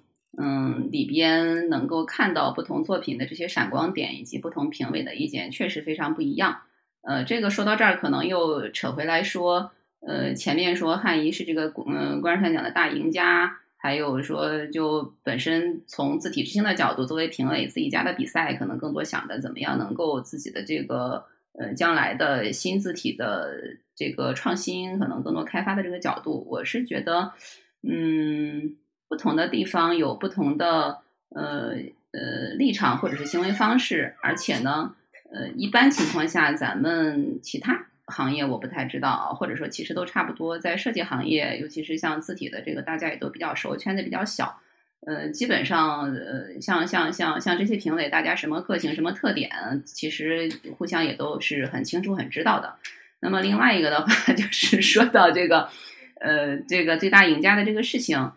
里边能够看到不同作品的这些闪光点，以及不同评委的意见，确实非常不一样。这个说到这儿可能又扯回来说，前面说汉仪是这个Granshan奖的大赢家，还有说就本身从字体之星的角度作为评委自己家的比赛，可能更多想的怎么样能够自己的这个将来的新字体的这个创新可能更多开发的这个角度，我是觉得不同的地方有不同的立场或者是行为方式，而且呢一般情况下咱们其他行业我不太知道，或者说其实都差不多，在设计行业尤其是像字体的这个大家也都比较熟，圈子比较小，基本上像这些评委大家什么个性什么特点其实互相也都是很清楚很知道的。那么另外一个的话就是说到这个最大赢家的这个事情，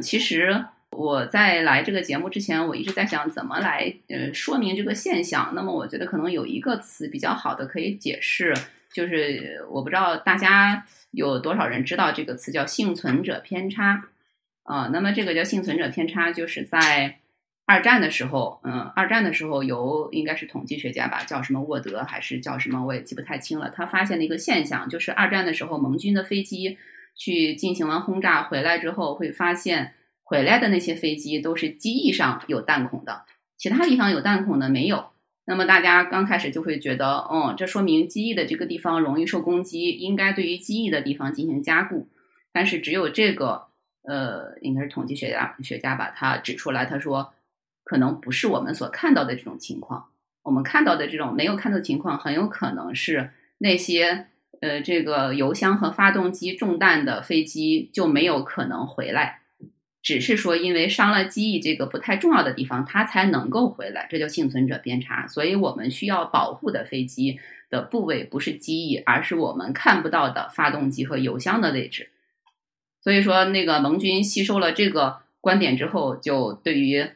其实我在来这个节目之前，我一直在想怎么来说明这个现象。那么我觉得可能有一个词比较好的可以解释，就是我不知道大家有多少人知道这个词叫幸存者偏差那么这个叫幸存者偏差，就是在二战的时候，由应该是统计学家吧，叫什么沃德还是叫什么我也记不太清了，他发现了一个现象，就是二战的时候盟军的飞机去进行完轰炸回来之后，会发现回来的那些飞机都是机翼上有弹孔的，其他地方有弹孔的没有。那么大家刚开始就会觉得这说明机翼的这个地方容易受攻击，应该对于机翼的地方进行加固。但是只有这个应该是统计学家把它指出来，他说可能不是我们所看到的这种情况，我们看到的这种没有看到的情况很有可能是那些这个油箱和发动机中弹的飞机就没有可能回来，只是说因为伤了机翼这个不太重要的地方它才能够回来，这叫幸存者偏差。所以我们需要保护的飞机的部位不是机翼，而是我们看不到的发动机和油箱的位置。所以说那个盟军吸收了这个观点之后，就对于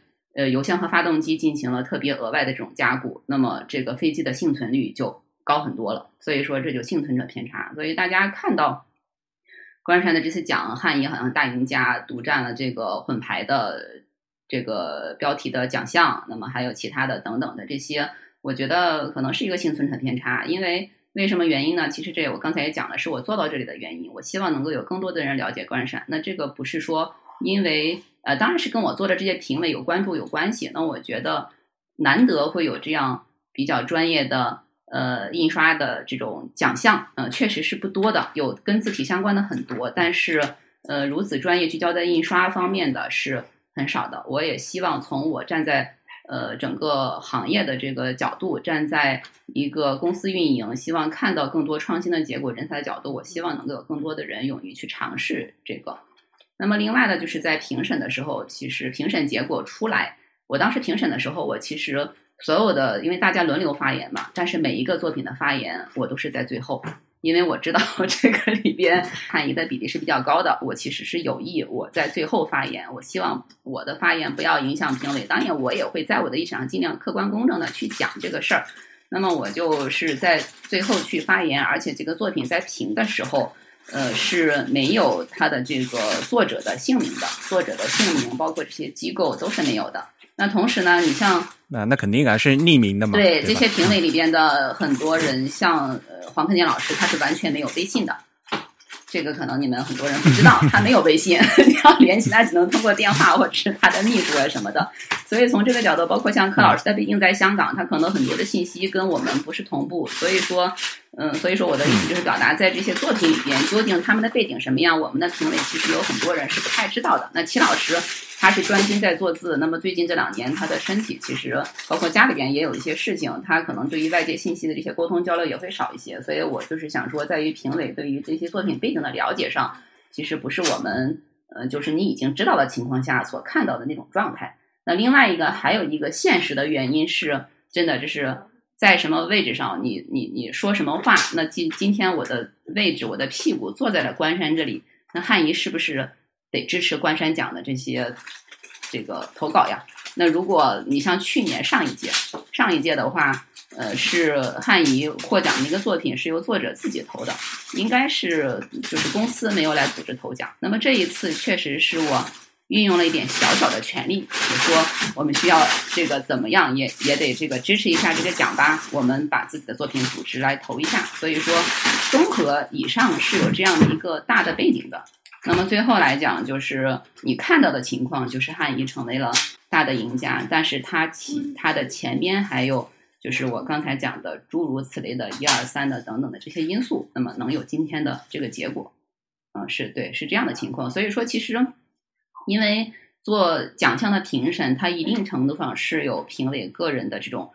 油箱和发动机进行了特别额外的这种加固，那么这个飞机的幸存率就高很多了。所以说这就幸存者偏差。所以大家看到Granshan的这次奖，汉仪好像大赢家，独占了这个混排的这个标题的奖项，那么还有其他的等等的这些，我觉得可能是一个幸存者偏差。因为为什么原因呢？其实这我刚才也讲了，是我做到这里的原因，我希望能够有更多的人了解Granshan。那这个不是说因为当然是跟我做的这些评委有关注有关系。那我觉得难得会有这样比较专业的印刷的这种奖项，确实是不多的，有跟字体相关的很多，但是如此专业聚焦在印刷方面的是很少的。我也希望从我站在整个行业的这个角度，站在一个公司运营，希望看到更多创新的结果，人才的角度，我希望能够有更多的人勇于去尝试这个。那么另外呢，就是在评审的时候，其实评审结果出来，我当时评审的时候，我其实所有的，因为大家轮流发言嘛，但是每一个作品的发言我都是在最后，因为我知道这个里边汉仪的比例是比较高的，我其实是有意我在最后发言，我希望我的发言不要影响评委。当然我也会在我的立场上尽量客观公正的去讲这个事儿，那么我就是在最后去发言，而且这个作品在评的时候是没有它的这个作者的姓名的，作者的姓名包括这些机构都是没有的。那同时呢，你像那肯定还是匿名的嘛。对，这些评委里边的很多人，像黄克俭老师，他是完全没有微信的。这个可能你们很多人不知道，他没有微信，你要联系他只能通过电话或者是他的秘书啊什么的。所以从这个角度，包括像柯老师，他毕竟在香港，他可能很多的信息跟我们不是同步。所以说，所以说我的意思就是表达在这些作品里边究竟他们的背景什么样，我们的评委其实有很多人是不太知道的。那齐老师他是专心在做字，那么最近这2年他的身体其实包括家里边也有一些事情，他可能对于外界信息的这些沟通交流也会少一些，所以我就是想说在于评委对于这些作品背景的了解上，其实不是我们就是你已经知道的情况下所看到的那种状态。那另外一个还有一个现实的原因是真的就是在什么位置上你说什么话。那今天我的位置我的屁股坐在了关山这里，那汉仪是不是得支持关山奖的这些这个投稿呀？那如果你像去年上一届的话是汉仪获奖的一个作品是由作者自己投的，应该是就是公司没有来组织投奖。那么这一次确实是我运用了一点小小的权利，我说我们需要这个怎么样也得这个支持一下这个奖吧，我们把自己的作品组织来投一下。所以说综合以上是有这样的一个大的背景的。那么最后来讲就是你看到的情况就是汉仪成为了大的赢家，但是他的前面还有就是我刚才讲的诸如此类的1、2、3的等等的这些因素，那么能有今天的这个结果。是对，是这样的情况。所以说其实因为做奖项的评审，它一定程度上是有评委个人的这种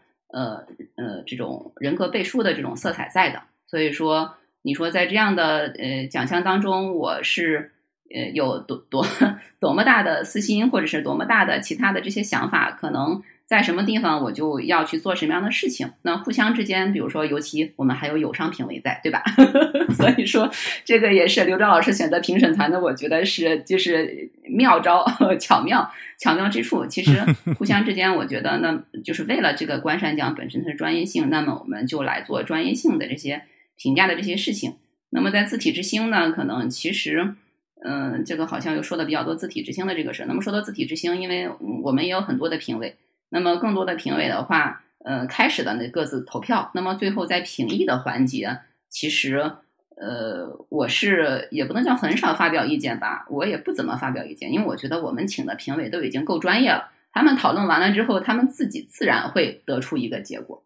这种人格背书的这种色彩在的。所以说，你说在这样的奖项当中，我是有多么大的私心，或者是多么大的其他的这些想法，可能在什么地方我就要去做什么样的事情。那互相之间，比如说，尤其我们还有商评委在，对吧？所以说，这个也是刘钊老师选择评审团的，我觉得是就是。妙招巧妙之处，其实互相之间我觉得呢，就是为了这个关山奖本身它是专业性，那么我们就来做专业性的这些评价的这些事情。那么在字体之星呢，可能其实这个好像又说的比较多字体之星的这个事。那么说到字体之星，因为我们也有很多的评委，那么更多的评委的话开始的那各自投票，那么最后在评议的环节其实我是也不能叫很少发表意见吧，我也不怎么发表意见，因为我觉得我们请的评委都已经够专业了，他们讨论完了之后，他们自己自然会得出一个结果。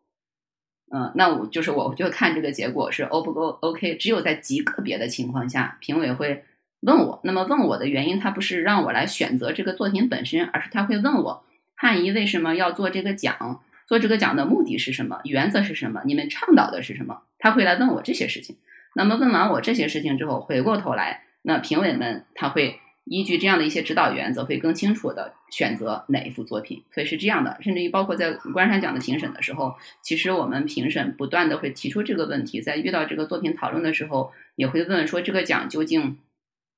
那我就看这个结果是 O 不 OK， 只有在极个别的情况下，评委会问我。那么问我的原因，他不是让我来选择这个作品本身，而是他会问我，汉仪为什么要做这个奖？做这个奖的目的是什么？原则是什么？你们倡导的是什么？他会来问我这些事情。那么问完我这些事情之后，回过头来，那评委们他会依据这样的一些指导原则，会更清楚的选择哪一幅作品。所以是这样的，甚至于包括在关山奖的评审的时候，其实我们评审不断的会提出这个问题，在遇到这个作品讨论的时候，也会问说这个奖究竟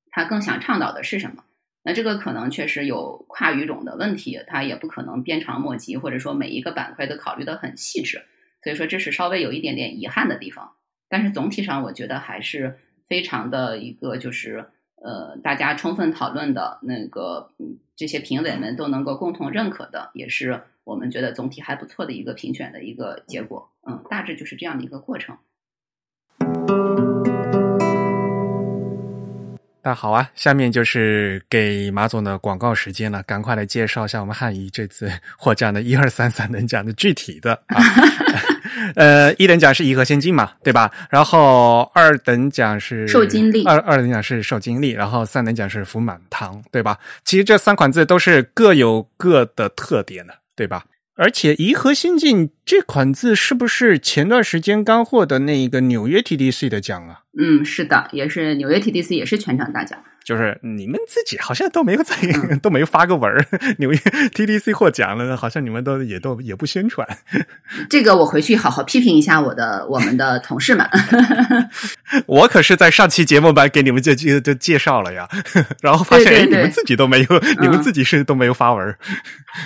他更想倡导的是什么。那这个可能确实有跨语种的问题，他也不可能鞭长莫及，或者说每一个板块都考虑得很细致，所以说这是稍微有一点点遗憾的地方。但是总体上我觉得还是非常的一个就是大家充分讨论的那个这些评委们都能够共同认可的，也是我们觉得总体还不错的一个评选的一个结果。大致就是这样的一个过程。那好啊，下面就是给马总的广告时间了，赶快来介绍一下我们汉仪这次获奖的1、2、3等奖的具体的啊。一等奖是颐和先进嘛，对吧？然后二等奖是受精力，二等奖是受精力，然后3等奖是福满堂，对吧？其实这3款字都是各有各的特点的，对吧？而且颐和先进这款字是不是前段时间刚获得那个纽约 TDC 的奖啊？是的，也是纽约 TDC 也是全场大奖。就是你们自己好像都没有在，都没有发个文儿。纽约 TDC 获奖了，好像你们也不宣传。这个我回去好好批评一下我们的同事们。我可是在上期节目版给你们就介绍了呀，然后发现对，你们自己都没有，你们自己是都没有发文。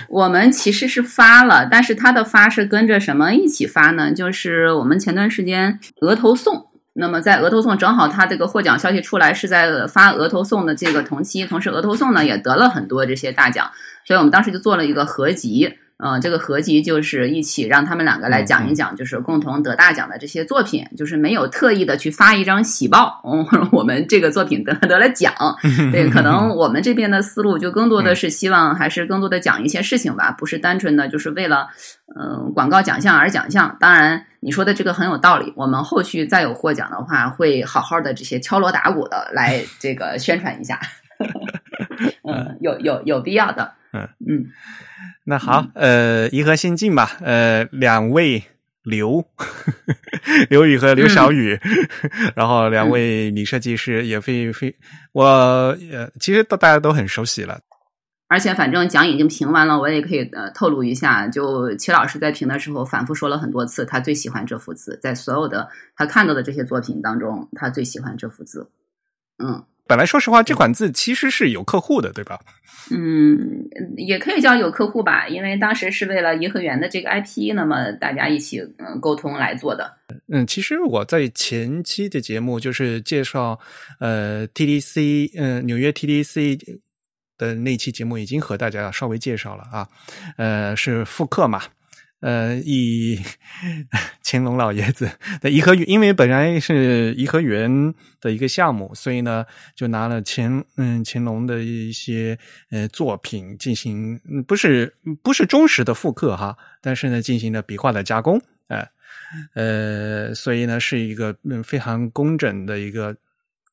我们其实是发了，但是它的发是跟着什么一起发呢？就是我们前段时间额头送。那么在额头颂正好他这个获奖消息出来是在发额头颂的这个同期，同时额头颂呢也得了很多这些大奖，所以我们当时就做了一个合集，这个合集就是一起让他们两个来讲一讲，就是共同得大奖的这些作品，就是没有特意的去发一张喜报，我们这个作品得了奖，对，可能我们这边的思路就更多的是希望还是更多的讲一些事情吧，不是单纯的就是为了广告奖项而奖项。当然你说的这个很有道理，我们后续再有获奖的话会好好的这些敲锣打鼓的来这个宣传一下。有必要的。嗯，那好，颐和新进吧，两位刘宇和刘小宇，然后两位女设计师也其实大家都很熟悉了。而且反正奖已经评完了，我也可以透露一下，就齐老师在评的时候反复说了很多次，他最喜欢这幅字，在所有的他看到的这些作品当中，他最喜欢这幅字。嗯。本来说实话这款字其实是有客户的对吧？嗯，也可以叫有客户吧，因为当时是为了颐和园的这个 IP， 那么大家一起沟通来做的。嗯，其实我在前期的节目就是介绍TDC 纽约 TDC 的那期节目已经和大家稍微介绍了啊，是复刻嘛。以乾隆老爷子的颐和园，因为本来是颐和园的一个项目，所以呢就拿了乾隆的一些作品进行不是忠实的复刻哈，但是呢进行了笔画的加工，所以呢是一个非常工整的一个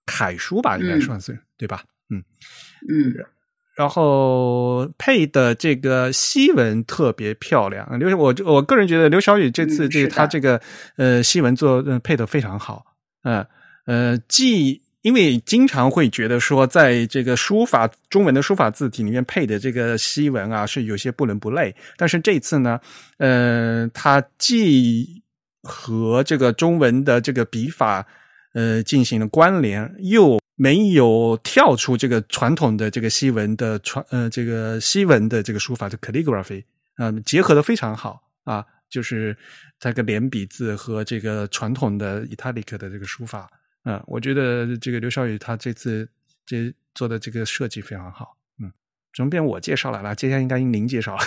楷书吧，应该算是对吧？嗯。然后配的这个西文特别漂亮，我个人觉得刘小宇这次他这个西文配的非常好，既因为经常会觉得说在这个中文的书法字体里面配的这个西文啊是有些不伦不类，但是这次呢他既和这个中文的这个笔法进行了关联，又没有跳出这个传统的这个西文的书法的 calligraphy， 结合的非常好啊，就是这个连笔字和这个传统的 italic 的这个书法，我觉得这个刘小宇他这次做的这个设计非常好，总编我介绍了啦，接下来应该您介绍了。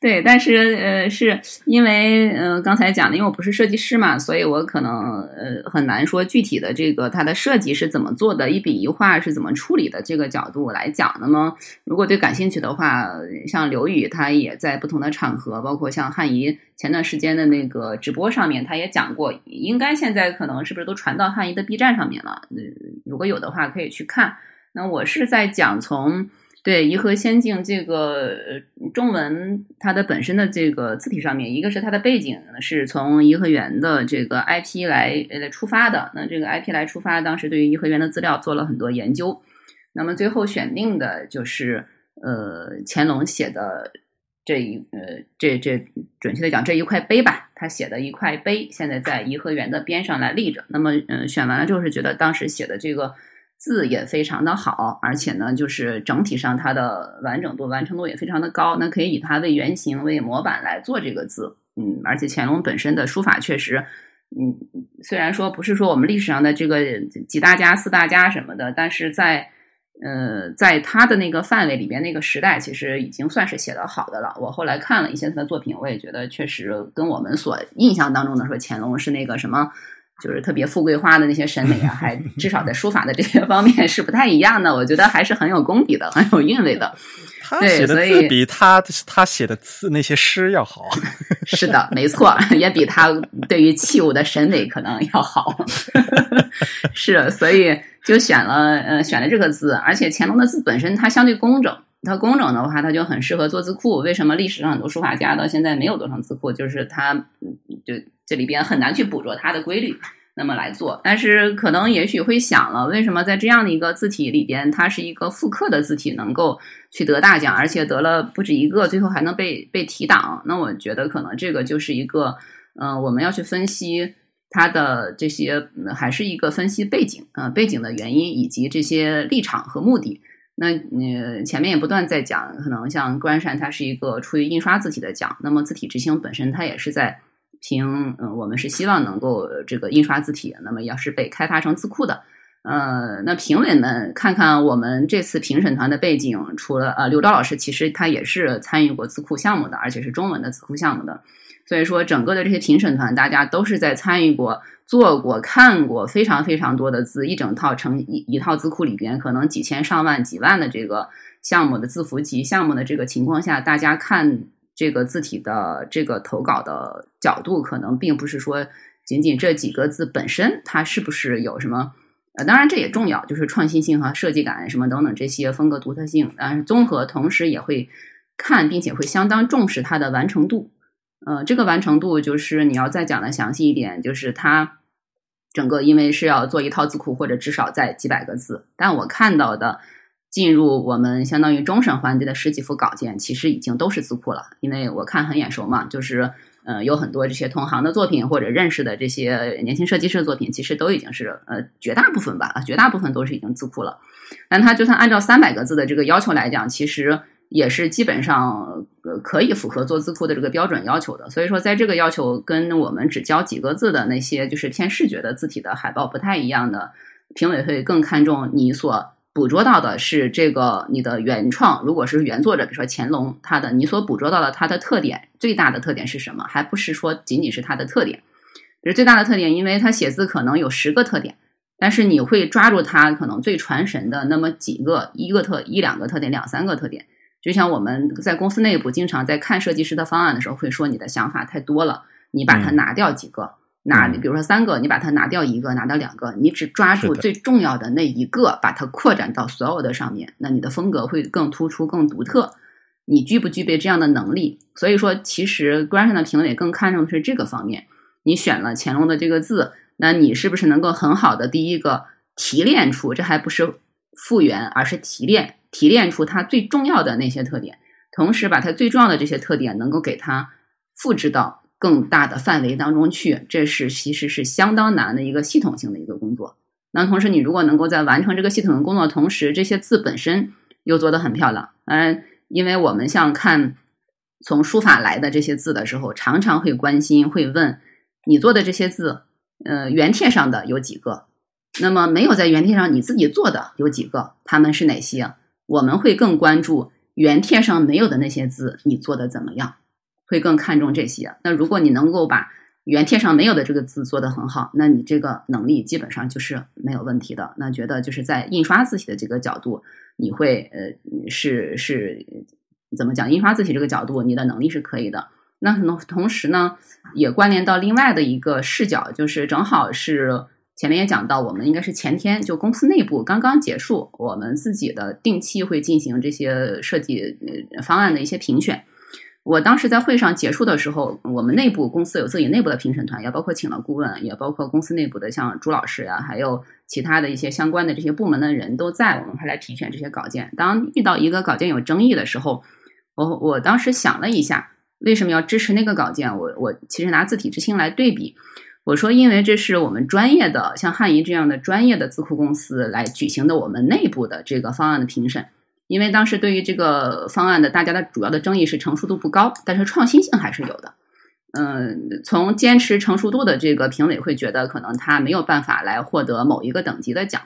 对，但是是因为刚才讲的，因为我不是设计师嘛，所以我可能很难说具体的这个它的设计是怎么做的，一笔一画是怎么处理的这个角度来讲。那么如果对感兴趣的话，像刘宇他也在不同的场合，包括像汉仪前段时间的那个直播上面他也讲过，应该现在可能是不是都传到汉仪的 B 站上面了，如果有的话可以去看。那我是在讲从对颐和仙境这个中文它的本身的这个字体上面，一个是它的背景是从颐和园的这个 IP 来出发的，那这个 IP 来出发当时对于颐和园的资料做了很多研究，那么最后选定的就是乾隆写的准确的讲这一块碑吧，他写的一块碑现在在颐和园的边上来立着，那么选完了就是觉得当时写的这个字也非常的好，而且呢就是整体上它的完整度完成度也非常的高，那可以以它为原型为模板来做这个字。而且乾隆本身的书法确实虽然说不是说我们历史上的这个几大家四大家什么的，但是在他的那个范围里边那个时代其实已经算是写得好的了。我后来看了一些他的作品，我也觉得确实跟我们所印象当中的说乾隆是那个什么就是特别富贵花的那些审美啊，还至少在书法的这些方面是不太一样的，我觉得还是很有功底的，很有韵味的。他写的字比他写的字那些诗要好。是的，没错，也比他对于器物的审美可能要好。是，所以就选了这个字，而且乾隆的字本身它相对工整。它工整的话它就很适合做字库，为什么历史上很多书法家到现在没有多少字库，就是它就这里边很难去捕捉它的规律那么来做。但是可能也许会想了，为什么在这样的一个字体里边它是一个复刻的字体能够去得大奖，而且得了不止一个，最后还能被提档。那我觉得可能这个就是一个我们要去分析它的这些，还是一个分析背景的原因以及这些立场和目的。那前面也不断在讲，可能像Granshan它是一个出于印刷字体的奖，那么字体之星本身它也是在评我们是希望能够这个印刷字体，那么要是被开发成字库的，那评委们看看我们这次评审团的背景，除了刘钊老师，其实他也是参与过字库项目的，而且是中文的字库项目的。所以说整个的这些评审团大家都是在参与过、做过、看过非常非常多的字，一整套成 一套字库里边可能几千上万几万的这个项目的字符集项目的这个情况下，大家看这个字体的这个投稿的角度可能并不是说仅仅这几个字本身它是不是有什么当然这也重要，就是创新性和设计感什么等等这些风格独特性，但是综合同时也会看并且会相当重视它的完成度。这个完成度就是你要再讲的详细一点，就是它整个因为是要做一套字库或者至少在几百个字，但我看到的进入我们相当于终审环节的十几幅稿件其实已经都是字库了，因为我看很眼熟嘛，就是有很多这些同行的作品或者认识的这些年轻设计师的作品其实都已经是绝大部分都是已经字库了。但它就算按照300个字的这个要求来讲，其实也是基本上可以符合做字库的这个标准要求的。所以说在这个要求跟我们只教几个字的那些就是偏视觉的字体的海报不太一样的，评委会更看重你所捕捉到的是这个你的原创，如果是原作者比如说乾隆，他的你所捕捉到的他的特点最大的特点是什么，还不是说仅仅是他的特点，就是最大的特点，因为他写字可能有10个特点，但是你会抓住他可能最传神的那么几个，一两个特点，2-3个特点。就像我们在公司内部经常在看设计师的方案的时候会说，你的想法太多了，你把它拿掉几个，比如说3个，你把它拿掉1个，拿掉2个，你只抓住最重要的那一个，把它扩展到所有的上面，那你的风格会更突出更独特。你具不具备这样的能力？所以说其实Granshan的评委更看重的是这个方面，你选了乾隆的这个字，那你是不是能够很好的第一个提炼出，这还不是复原，而是提炼出它最重要的那些特点，同时把它最重要的这些特点能够给它复制到更大的范围当中去，这是其实是相当难的一个系统性的一个工作。那同时你如果能够在完成这个系统的工作同时，这些字本身又做得很漂亮。因为我们像看从书法来的这些字的时候，常常会关心会问你做的这些字原帖上的有几个，那么没有在原帖上你自己做的有几个，他们是哪些？我们会更关注原帖上没有的那些字你做的怎么样，会更看重这些。那如果你能够把原帖上没有的这个字做得很好，那你这个能力基本上就是没有问题的。那觉得就是在印刷字体的这个角度，你会是怎么讲，印刷字体这个角度你的能力是可以的。那同时呢也关联到另外的一个视角，就是正好是前面也讲到，我们应该是前天就公司内部刚刚结束，我们自己的定期会进行这些设计方案的一些评选。我当时在会上结束的时候，我们内部公司有自己内部的评审团，也包括请了顾问，也包括公司内部的像朱老师呀、还有其他的一些相关的这些部门的人都在，我们还来评选这些稿件。当遇到一个稿件有争议的时候，我当时想了一下，为什么要支持那个稿件？我其实拿字体之星来对比。我说因为这是我们专业的像汉仪这样的专业的字库公司来举行的我们内部的这个方案的评审，因为当时对于这个方案的大家的主要的争议是成熟度不高，但是创新性还是有的。从坚持成熟度的这个评委会觉得可能他没有办法来获得某一个等级的奖，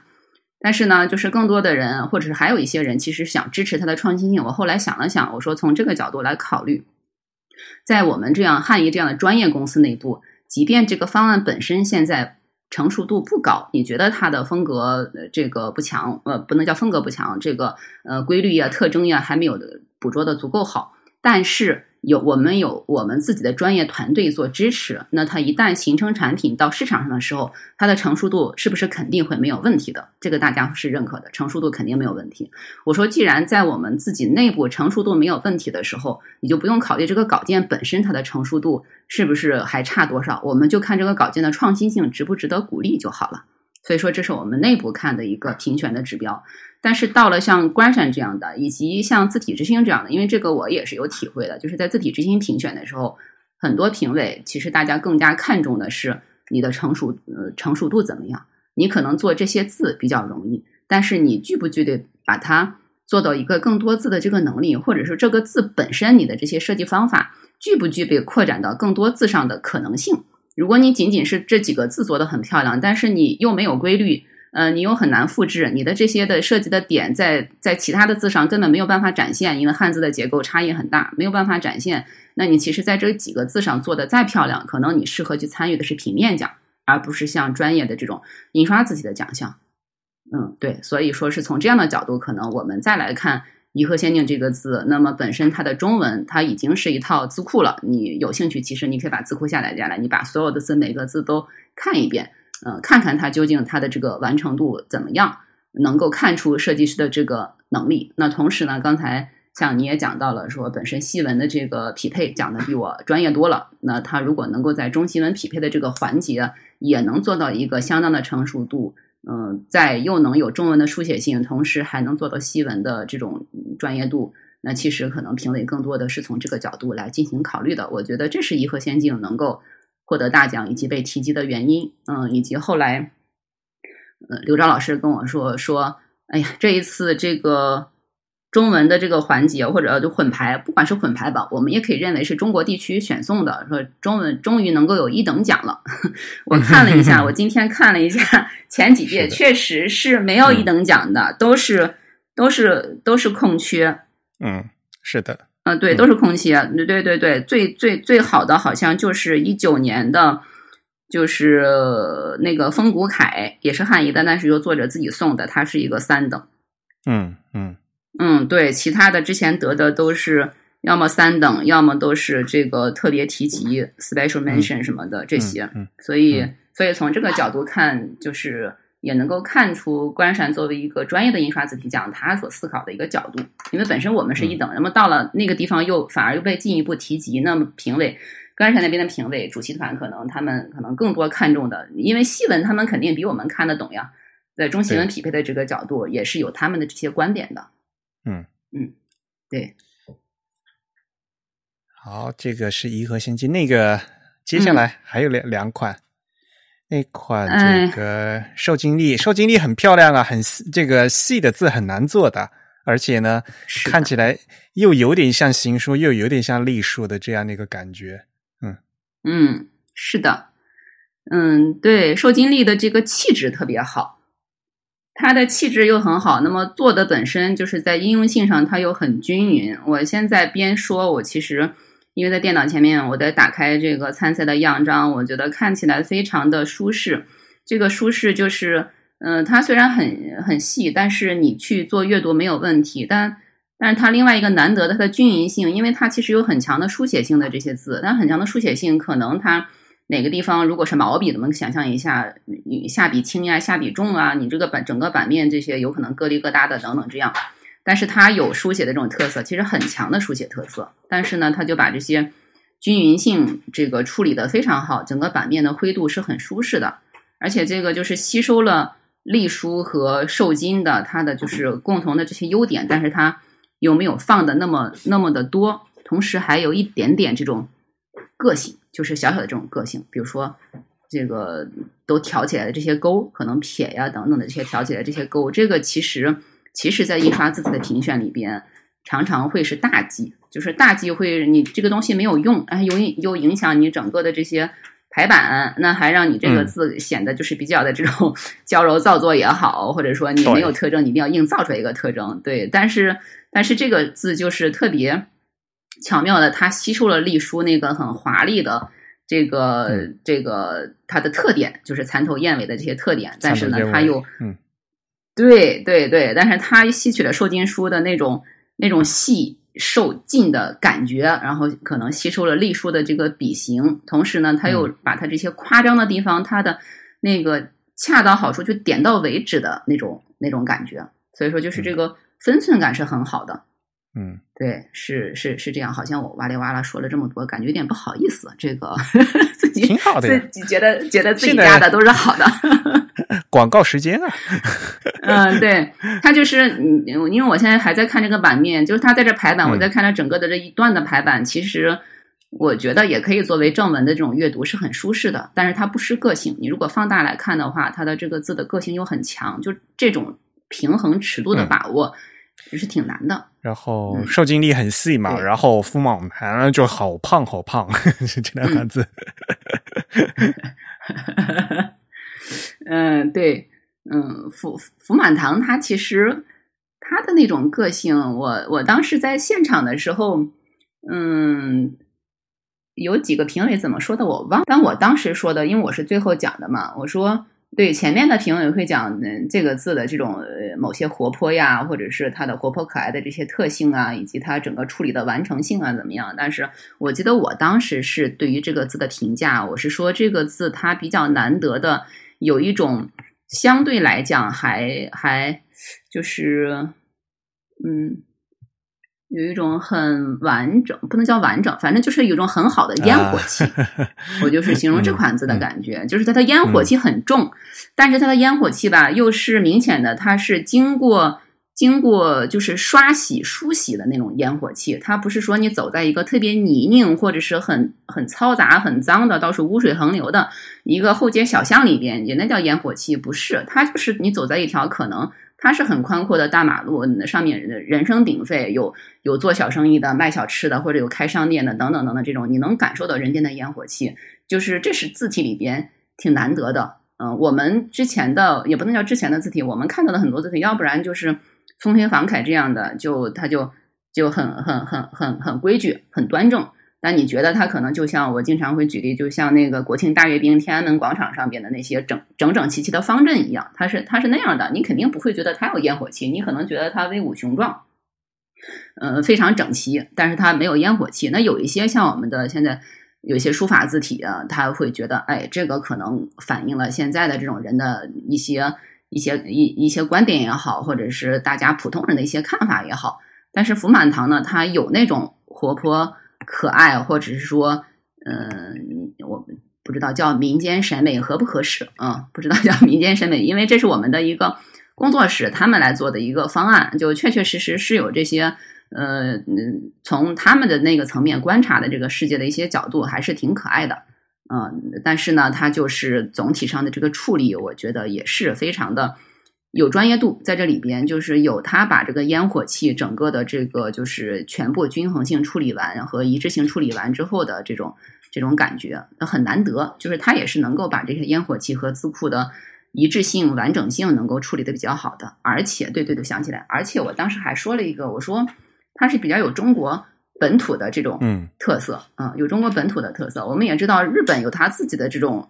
但是呢就是更多的人或者是还有一些人其实想支持他的创新性。我后来想了想，我说从这个角度来考虑，在我们这样汉仪这样的专业公司内部，即便这个方案本身现在成熟度不高，你觉得它的风格这个不强，不能叫风格不强，这个规律呀、特征呀还没有捕捉的足够好，但是我们有我们自己的专业团队做支持，那它一旦形成产品到市场上的时候，它的成熟度是不是肯定会没有问题的？这个大家是认可的，成熟度肯定没有问题。我说既然在我们自己内部成熟度没有问题的时候，你就不用考虑这个稿件本身它的成熟度是不是还差多少，我们就看这个稿件的创新性值不值得鼓励就好了。所以说这是我们内部看的一个评选的指标。但是到了像Granshan这样的以及像字体之星这样的，因为这个我也是有体会的，就是在字体之星评选的时候，很多评委其实大家更加看重的是你的成熟度怎么样，你可能做这些字比较容易，但是你具不具备把它做到一个更多字的这个能力，或者是这个字本身你的这些设计方法具不具备扩展到更多字上的可能性。如果你仅仅是这几个字做得很漂亮，但是你又没有规律，你又很难复制，你的这些的设计的点在其他的字上根本没有办法展现，因为汉字的结构差异很大，没有办法展现。那你其实在这几个字上做的再漂亮，可能你适合去参与的是平面奖，而不是像专业的这种印刷字体的奖项。对，所以说是从这样的角度，可能我们再来看颐和仙境这个字，那么本身它的中文它已经是一套字库了，你有兴趣其实你可以把字库下载，你把所有的字每个字都看一遍，看看它究竟它的这个完成度怎么样，能够看出设计师的这个能力。那同时呢，刚才像你也讲到了，说本身西文的这个匹配讲的比我专业多了，那他如果能够在中西文匹配的这个环节也能做到一个相当的成熟度，在又能有中文的书写性，同时还能做到西文的这种专业度，那其实可能评委更多的是从这个角度来进行考虑的。我觉得这是颐和仙境能够获得大奖以及被提及的原因。以及后来刘钊老师跟我说哎呀，这一次这个中文的这个环节或者就混排，不管是混排吧，我们也可以认为是中国地区选送的，说中文终于能够有一等奖了。我今天看了一下前几届确实是没有一等奖的，都是空缺。是的。对，都是空气啊，对，最好的好像就是19年的，就是那个风谷凯，也是汉译的，但是由作者自己送的，他是一个3等。对，其他的之前得的都是要么3等，要么都是这个特别提及 special mention 什么的这些，所以从这个角度看，就是也能够看出关山作为一个专业的印刷字体奖他所思考的一个角度。因为本身我们是一等，那么到了那个地方又反而又被进一步提及，那么评委关山那边的评委主席团可能更多看重的，因为西文他们肯定比我们看得懂呀，在中西文匹配的这个角度也是有他们的这些观点的。对。好，这个是颐和仙境。那个接下来还有两款。那款这个受精力很漂亮啊，很这个细的字很难做的，而且呢看起来又有点像行书又有点像隶书的这样的一个感觉。是的。对，受精力的这个气质特别好，它的气质又很好，那么做的本身就是在应用性上它又很均匀。我现在边说，我其实因为在电脑前面，我在打开这个参赛的样章，我觉得看起来非常的舒适。这个舒适就是，它虽然很细，但是你去做阅读没有问题。但是它另外一个难得的它的均匀性，因为它其实有很强的书写性的这些字，但很强的书写性可能它哪个地方如果是毛笔，我们想象一下，你下笔轻啊，下笔重啊，你这个整个版面这些有可能各离各搭的等等这样。但是它有书写的这种特色，其实很强的书写特色，但是呢它就把这些均匀性这个处理的非常好，整个版面的灰度是很舒适的，而且这个就是吸收了隶书和瘦金的它的就是共同的这些优点，但是它有没有放的那么的多，同时还有一点点这种个性，就是小小的这种个性，比如说这个都挑起来的这些勾，可能撇呀等等的这些挑起来的这些勾，这个其实在印刷字体的评选里边常常会是大忌，就是大忌会你这个东西没有用，又影响你整个的这些排版，那还让你这个字显得就是比较的这种矫揉造作也好，或者说你没有特征你一定要硬造出来一个特征。对，但是这个字就是特别巧妙的，它吸收了隶书那个很华丽的这个它的特点，就是蚕头燕尾的这些特点，但是呢它又对，但是它吸取了瘦金书的那种细瘦劲的感觉，然后可能吸收了隶书的这个笔形，同时呢，它又把它这些夸张的地方，它的那个恰到好处，就点到为止的那种感觉。所以说，就是这个分寸感是很好的。对，是这样。好像我哇啦哇啦说了这么多，感觉有点不好意思。这个自己挺好的，自己觉得自己家的都是好的。广告时间啊。对，它就是因为我现在还在看这个版面，就是它在这排版，我在看它整个的这一段的排版，其实我觉得也可以作为正文的这种阅读是很舒适的，但是它不失个性。你如果放大来看的话，它的这个字的个性又很强，就这种平衡尺度的把握。也是挺难的，然后受精力很细嘛，然后锋芒男就好胖是这两个字。对，福满堂他其实他的那种个性，我当时在现场的时候，有几个评委怎么说的我忘了，但我当时说的，因为我是最后讲的嘛，我说对前面的评委会讲这个字的这种某些活泼呀，或者是它的活泼可爱的这些特性啊，以及它整个处理的完成性啊怎么样，但是我记得我当时是对于这个字的评价，我是说这个字它比较难得的有一种相对来讲还就是有一种很完整，不能叫完整，反正就是有一种很好的烟火气。我就是形容这款字的感觉，就是它的烟火气很重，但是它的烟火气吧，又是明显的，它是经过就是刷洗、梳洗的那种烟火气。它不是说你走在一个特别泥泞或者是很嘈杂、很脏的，到处污水横流的一个后街小巷里边，也那叫烟火气，不是。它就是你走在一条可能。它是很宽阔的大马路，上面人声鼎沸，有做小生意的、卖小吃的，或者有开商店的等等等等，这种你能感受到人间的烟火气，就是这是字体里边挺难得的。我们之前的也不能叫之前的字体，我们看到的很多字体，要不然就是风平房凯这样的，它就很规矩、很端正。但你觉得它可能就像我经常会举例，就像那个国庆大阅兵天安门广场上边的那些整齐的方阵一样，它是那样的，你肯定不会觉得它有烟火气，你可能觉得它威武雄壮，非常整齐，但是它没有烟火气。那有一些像我们的现在有一些书法字体啊，他会觉得哎，这个可能反映了现在的这种人的一些观点也好，或者是大家普通人的一些看法也好。但是福满堂呢，他有那种活泼可爱，或者是说我不知道叫民间审美合不合适啊，不知道叫民间审美，因为这是我们的一个工作室他们来做的一个方案，就确确实实是有这些从他们的那个层面观察的这个世界的一些角度，还是挺可爱的但是呢，它就是总体上的这个处理，我觉得也是非常的有专业度在这里边，就是有他把这个烟火气整个的这个就是全部均衡性处理完和一致性处理完之后的这种感觉很难得，就是他也是能够把这些烟火气和字库的一致性完整性能够处理的比较好的。而且对想起来，而且我当时还说了一个，我说他是比较有中国本土的这种特色有中国本土的特色。我们也知道日本有他自己的这种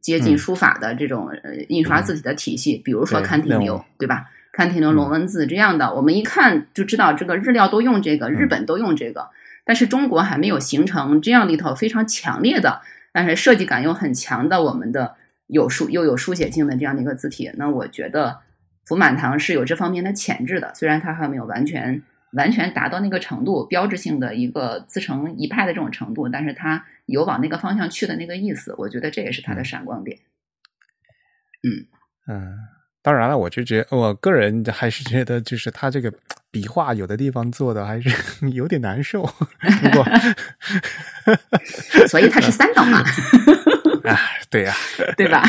接近书法的这种印刷字体的体系，比如说勘庭流，对吧？勘庭流、龙文字这样的，我们一看就知道这个日料都用这个，日本都用这个，但是中国还没有形成这样的一套非常强烈的，但是设计感又很强的我们的又有书写性的这样的一个字体。那我觉得福满堂是有这方面的潜质的，虽然它还没有完全达到那个程度，标志性的一个自成一派的这种程度，但是他有往那个方向去的那个意思，我觉得这也是他的闪光点。当然了，我个人还是觉得，就是他这个笔画有的地方做的还是有点难受，不过所以他是三等嘛、啊，对呀、啊，对吧？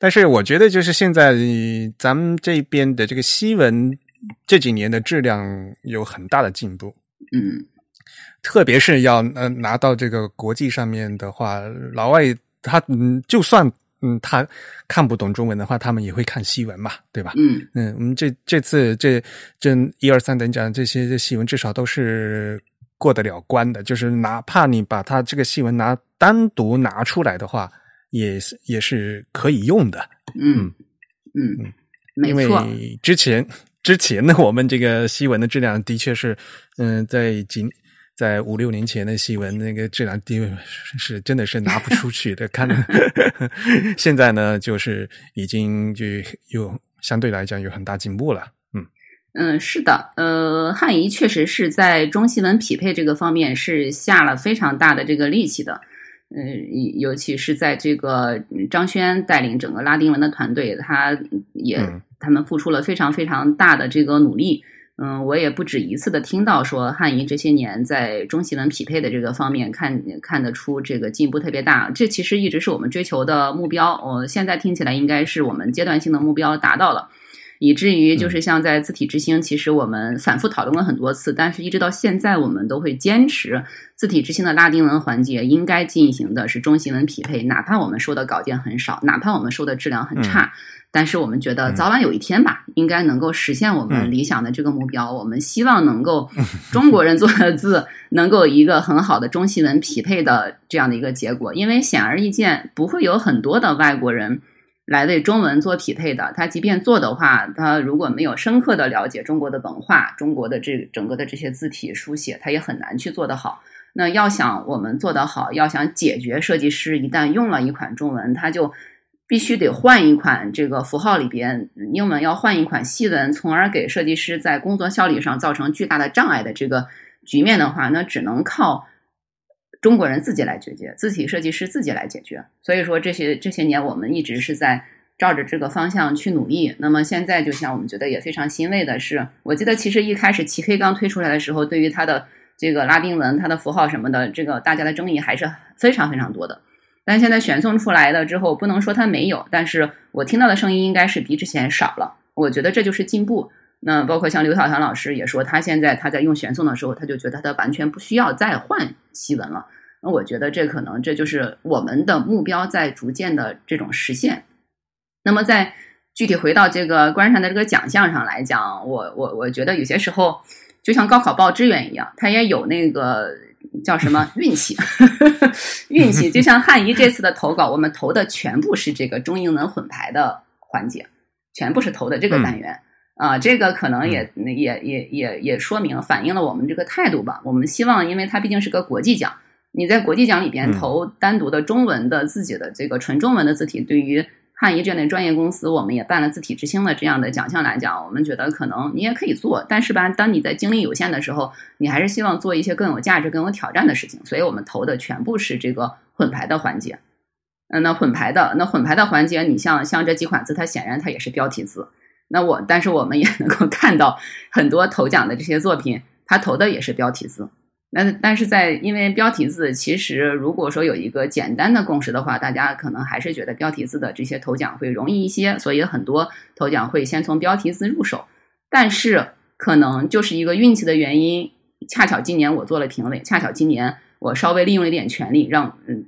但是我觉得就是现在咱们这边的这个西文这几年的质量有很大的进步。特别是要拿到这个国际上面的话，老外他就算他看不懂中文的话，他们也会看西文嘛，对吧？我们这次这一二三等奖这些西文至少都是过得了关的，就是哪怕你把他这个西文单独拿出来的话，也是可以用的。没错。因为之前呢，我们这个西文的质量的确是在5-6年前的西文那个质量是真的是拿不出去的看现在呢就是已经就有相对来讲有很大进步了。是的，汉仪确实是在中西文匹配这个方面是下了非常大的这个力气的。尤其是在这个张轩带领整个拉丁文的团队，他们付出了非常非常大的这个努力。我也不止一次的听到说，汉仪这些年在中西文匹配的这个方面看得出这个进步特别大。这其实一直是我们追求的目标，现在听起来应该是我们阶段性的目标达到了。以至于就是像在字体之星，其实我们反复讨论了很多次，但是一直到现在我们都会坚持字体之星的拉丁文环节应该进行的是中西文匹配，哪怕我们收的稿件很少，哪怕我们收的质量很差，但是我们觉得早晚有一天吧，应该能够实现我们理想的这个目标。我们希望能够中国人做的字能够有一个很好的中西文匹配的这样的一个结果，因为显而易见不会有很多的外国人来为中文做匹配的，他即便做的话，他如果没有深刻的了解中国的文化，中国的这整个的这些字体书写，他也很难去做得好。那要想我们做得好，要想解决设计师一旦用了一款中文，他就必须得换一款这个符号里边英文，要换一款西文，从而给设计师在工作效率上造成巨大的障碍的这个局面的话，那只能靠中国人自己来解决，字体设计师自己来解决。所以说这些年我们一直是在照着这个方向去努力。那么现在就像我们觉得也非常欣慰的是，我记得其实一开始齐黑刚推出来的时候，对于他的这个拉丁文、他的符号什么的，这个大家的争议还是非常非常多的。但现在选送出来了之后，不能说它没有，但是我听到的声音应该是比之前少了，我觉得这就是进步。那包括像刘晓强老师也说，他现在在用选送的时候，他就觉得他完全不需要再换西文了。那我觉得这可能这就是我们的目标在逐渐的这种实现。那么在具体回到这个观察的这个奖项上来讲，我觉得有些时候就像高考报志愿一样，它也有那个叫什么运气运气，就像汉仪这次的投稿，我们投的全部是这个中英文混排的环节，全部是投的这个单元啊，这个可能也说明反映了我们这个态度吧。我们希望，因为它毕竟是个国际奖，你在国际奖里边投单独的中文的自己的这个纯中文的字体，对于汉仪这样的专业公司，我们也办了字体之星的这样的奖项来讲，我们觉得可能你也可以做，但是吧，当你在精力有限的时候，你还是希望做一些更有价值、更有挑战的事情，所以我们投的全部是这个混排的环节。那混排的环节，你像这几款字，它显然它也是标题字。但是我们也能够看到很多投奖的这些作品，它投的也是标题字。但是因为标题字其实如果说有一个简单的共识的话，大家可能还是觉得标题字的这些投奖会容易一些，所以很多投奖会先从标题字入手。但是可能就是一个运气的原因，恰巧今年我做了评委，恰巧今年我稍微利用了一点权利，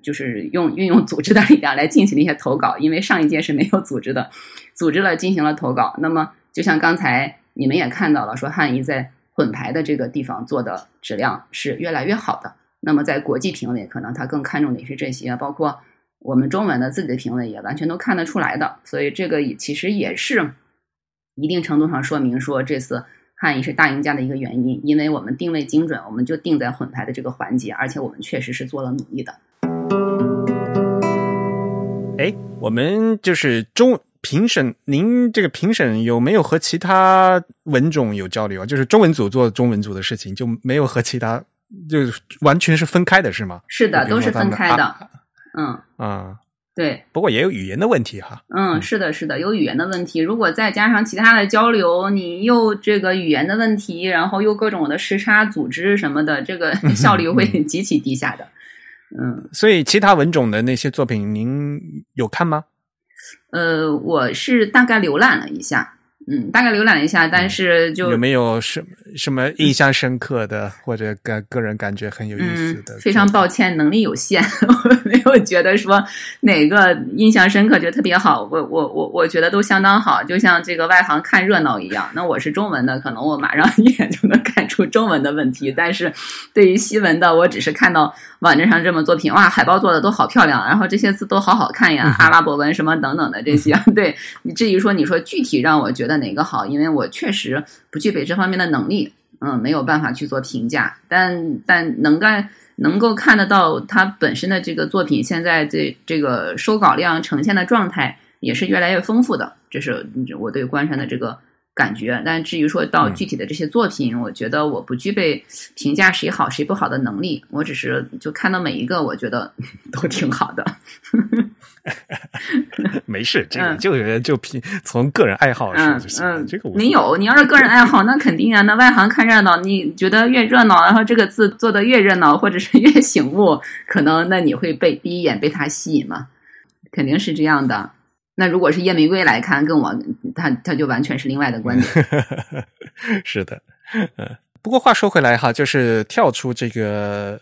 就是运用组织的力量来进行了一些投稿，因为上一届是没有组织的，组织了进行了投稿。那么就像刚才你们也看到了，说汉仪在混排的这个地方做的质量是越来越好的，那么在国际评委可能他更看重的也是这些，包括我们中文的自己的评委也完全都看得出来的，所以这个其实也是一定程度上说明说这次汉仪是大赢家的一个原因，因为我们定位精准，我们就定在混排的这个环节，而且我们确实是做了努力的。我们就是评审，您这个评审有没有和其他文种有交流啊？就是中文组做中文组的事情，就没有和其他，就完全是分开的是吗？是的，都是分开的。对。不过也有语言的问题哈。是的，有语言的问题。如果再加上其他的交流，你又这个语言的问题，然后又各种的时差、组织什么的，这个效率会极其低下的。所以其他文种的那些作品，您有看吗？我是大概浏览了一下，但是有没有什么印象深刻的，或者个人感觉很有意思的？非常抱歉，能力有限，我没有觉得说哪个印象深刻觉得特别好，我觉得都相当好，就像这个外行看热闹一样。那我是中文的，可能我马上一眼就能看出中文的问题，但是对于西文的，我只是看到网站上这么作品，哇，海报做的都好漂亮，然后这些字都好好看呀，阿拉伯文什么等等的这些。对，至于说你说具体让我觉得哪个好，因为我确实不具备这方面的能力，没有办法去做评价。但能够看得到它本身的这个作品现在这个收稿量呈现的状态也是越来越丰富的，这是我对观察的这个感觉。但至于说到具体的这些作品，我觉得我不具备评价谁好谁不好的能力，我只是就看到每一个，我觉得都挺好的。没事，这个就从个人爱好说就行了。这个没有，你要是个人爱好，那肯定啊。那外行看热闹，你觉得越热闹，然后这个字做的越热闹，或者是越醒悟，可能那你会被第一眼被它吸引嘛？肯定是这样的。那如果是夜玫瑰来看，跟我他就完全是另外的观点。是的，嗯。不过话说回来哈，就是跳出这个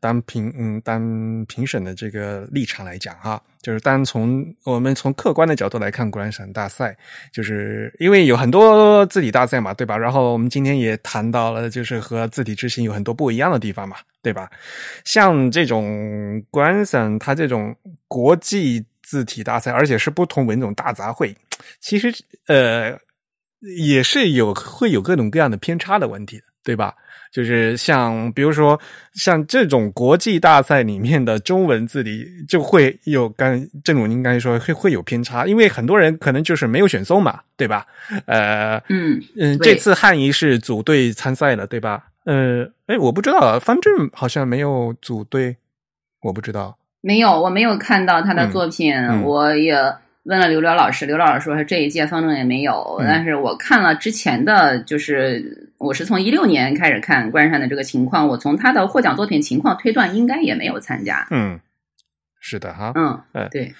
当评审的这个立场来讲哈，就是单从我们从客观的角度来看Granshan大赛，就是因为有很多字体大赛嘛，对吧？然后我们今天也谈到了，就是和字体之星有很多不一样的地方嘛，对吧？像这种Granshan它这种国际字体大赛，而且是不同文种大杂烩，其实也是会有各种各样的偏差的问题的。对吧？就是像比如说像这种国际大赛里面的中文字体就会有正如您刚才说会有偏差，因为很多人可能就是没有选送嘛，对吧？这次汉仪是组队参赛了，对吧？我不知道方正好像没有组队，我不知道。没有，我没有看到他的作品，我也问了刘老师说这一届方正也没有，但是我看了之前的，就是我是从16年开始看Granshan的这个情况，我从他的获奖作品情况推断应该也没有参加。是的哈。对。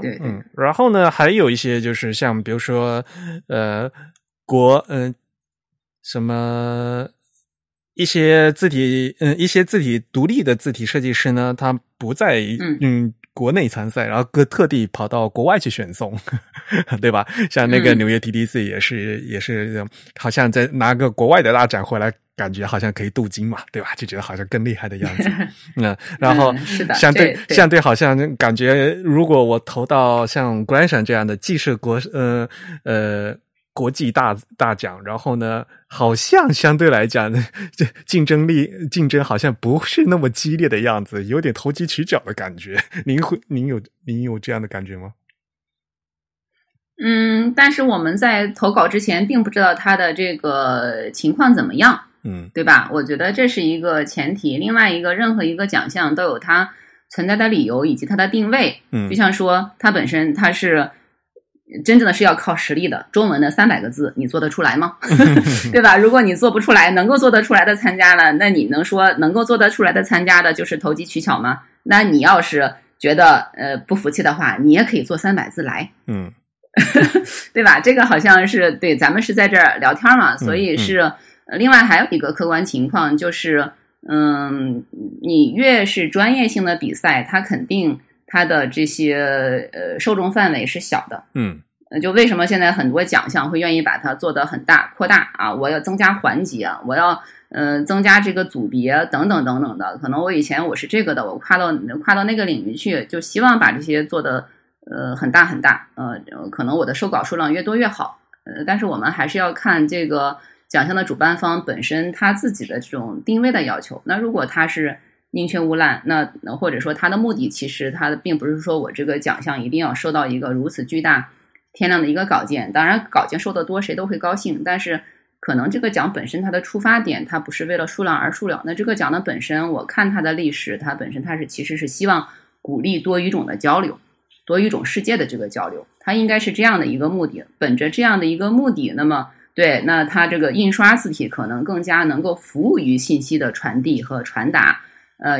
对。然后呢还有一些就是像比如说什么一些字体独立的字体设计师呢，他不在国内参赛，然后特地跑到国外去选送，对吧？像那个纽约 TDC 也是好像在拿个国外的大展回来，感觉好像可以镀金嘛，对吧？就觉得好像更厉害的样子。然后相对好像感觉，如果我投到像 Granshan 这样的，既是国际大奖，然后呢好像相对来讲竞争好像不是那么激烈的样子，有点投机取巧的感觉。您有这样的感觉吗？但是我们在投稿之前并不知道他的这个情况怎么样，对吧？我觉得这是一个前提。另外一个，任何一个奖项都有它存在的理由以及它的定位，就像说它本身它是真正的是要靠实力的，中文的300个字你做得出来吗？对吧？如果你做不出来，能够做得出来的参加了，那你能说能够做得出来的参加的就是投机取巧吗？那你要是觉得不服气的话，你也可以做300字来，对吧？这个好像是对，咱们是在这儿聊天嘛，所以是另外还有一个客观情况就是，你越是专业性的比赛，它肯定。它的这些受众范围是小的，就为什么现在很多奖项会愿意把它做得很大扩大啊？我要增加环节，我要增加这个组别等等等等的。可能我以前我是这个的，我跨到那个领域去，就希望把这些做得很大很大。可能我的收稿数量越多越好，但是我们还是要看这个奖项的主办方本身他自己的这种定位的要求。那如果他是宁缺毋滥，那或者说他的目的其实他并不是说我这个奖项一定要收到一个如此巨大天量的一个稿件，当然稿件收得多谁都会高兴，但是可能这个奖本身它的出发点它不是为了数量而数量。那这个奖的本身我看它的历史，它本身它是其实是希望鼓励多语种的交流，多语种世界的这个交流，它应该是这样的一个目的。本着这样的一个目的，那么对，那它这个印刷字体可能更加能够服务于信息的传递和传达，